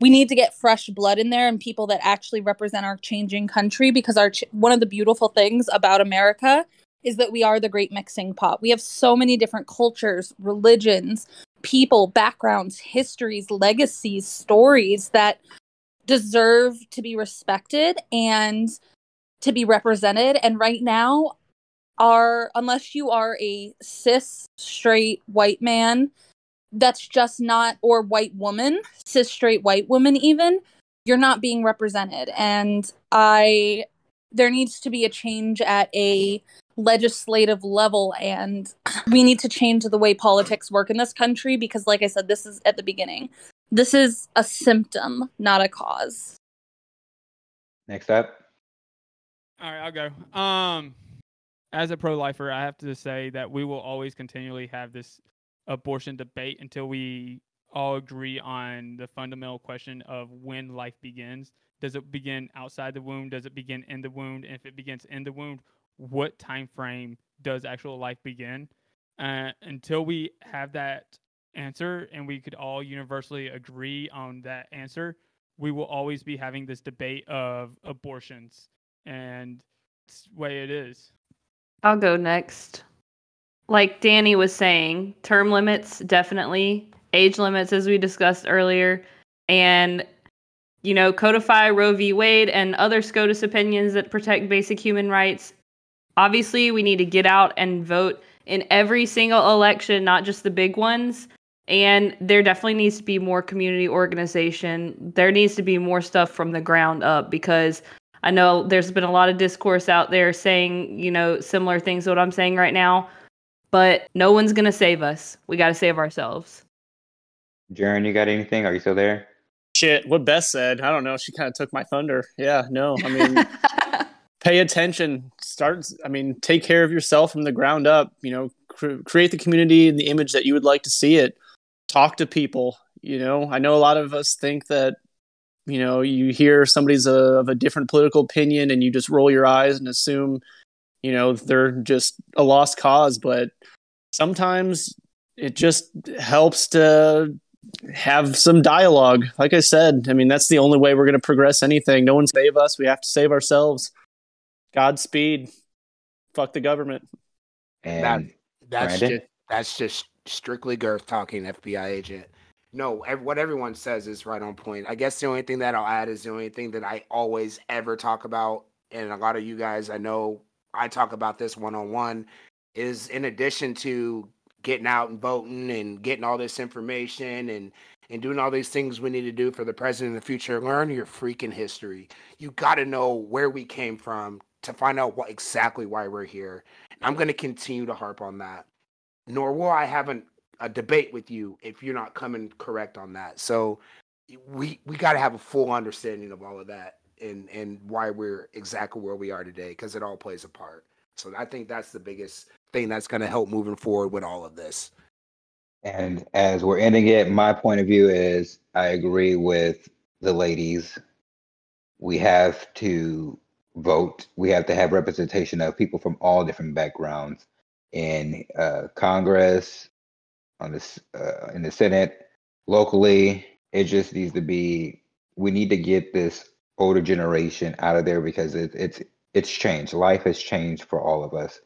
We need to get fresh blood in there and people that actually represent our changing country, because one of the beautiful things about America is that we are the great mixing pot. We have so many different cultures, religions, people, backgrounds, histories, legacies, stories that deserve to be respected and to be represented. And right now, unless you are a cis, straight, white man, that's just not, or white woman, cis, straight, white woman even, you're not being represented. And there needs to be a change at a legislative level, and we need to change the way politics work in this country, because like I said, this is at the beginning. This is a symptom, not a cause. Next up. All right, I'll go. As a pro-lifer, I have to say that we will always continually have this abortion debate until we all agree on the fundamental question of when life begins. Does it begin outside the womb? Does it begin in the womb? And if it begins in the womb, what time frame does actual life begin? Until we have that answer and we could all universally agree on that answer, we will always be having this debate of abortions. And it's the way it is. I'll go next. Like Danny was saying, term limits, definitely. Age limits, as we discussed earlier. And, you know, codify Roe v. Wade and other SCOTUS opinions that protect basic human rights. Obviously, we need to get out and vote in every single election, not just the big ones. And there definitely needs to be more community organization. There needs to be more stuff from the ground up, because I know there's been a lot of discourse out there saying, you know, similar things to what I'm saying right now, but no one's going to save us. We got to save ourselves. Jaren, you got anything? Are you still there? Shit, what Beth said. I don't know. She kind of took my thunder. Yeah, no, I mean, pay attention. Take care of yourself from the ground up. You know, create the community and the image that you would like to see it. Talk to people. You know, I know a lot of us think that, you know, you hear somebody's of a different political opinion and you just roll your eyes and assume, you know, they're just a lost cause. But sometimes it just helps to have some dialogue. Like I said, I mean, that's the only way we're going to progress anything. No one save us. We have to save ourselves. Godspeed. Fuck the government. And that's just strictly girth talking, FBI agent. No, what everyone says is right on point. I guess the only thing that I'll add is the only thing that I always ever talk about, and a lot of you guys, I know I talk about this one-on-one, is in addition to getting out and voting and getting all this information and doing all these things we need to do for the present and the future, learn your freaking history. You got to know where we came from to find out exactly why we're here. And I'm going to continue to harp on that. Nor will I have a debate with you if you're not coming correct on that. So we got to have a full understanding of all of that and why we're exactly where we are today, because it all plays a part. So I think that's the biggest thing that's going to help moving forward with all of this. And as we're ending it, my point of view is I agree with the ladies. We have to vote. We have to have representation of people from all different backgrounds in Congress, in the Senate, locally. It just needs to be, we need to get this older generation out of there, because it's changed. Life has changed for all of us,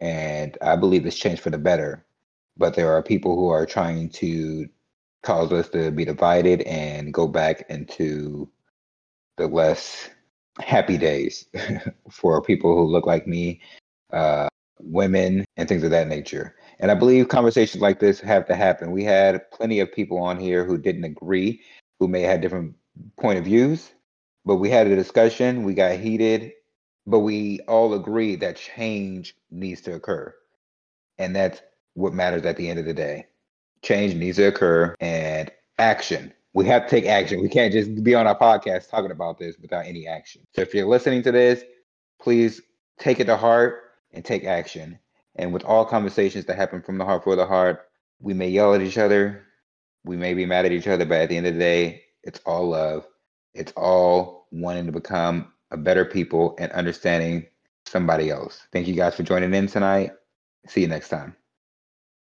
and I believe it's changed for the better. But there are people who are trying to cause us to be divided and go back into the less happy days for people who look like me, women, and things of that nature. And I believe conversations like this have to happen. We had plenty of people on here who didn't agree, who may have different point of views, but we had a discussion, we got heated, but we all agree that change needs to occur. And that's what matters at the end of the day. Change needs to occur, and action. We have to take action. We can't just be on our podcast talking about this without any action. So if you're listening to this, please take it to heart and take action. And with all conversations that happen from the heart for the heart, we may yell at each other, we may be mad at each other, but at the end of the day, it's all love. It's all wanting to become a better people and understanding somebody else. Thank you guys for joining in tonight. See you next time.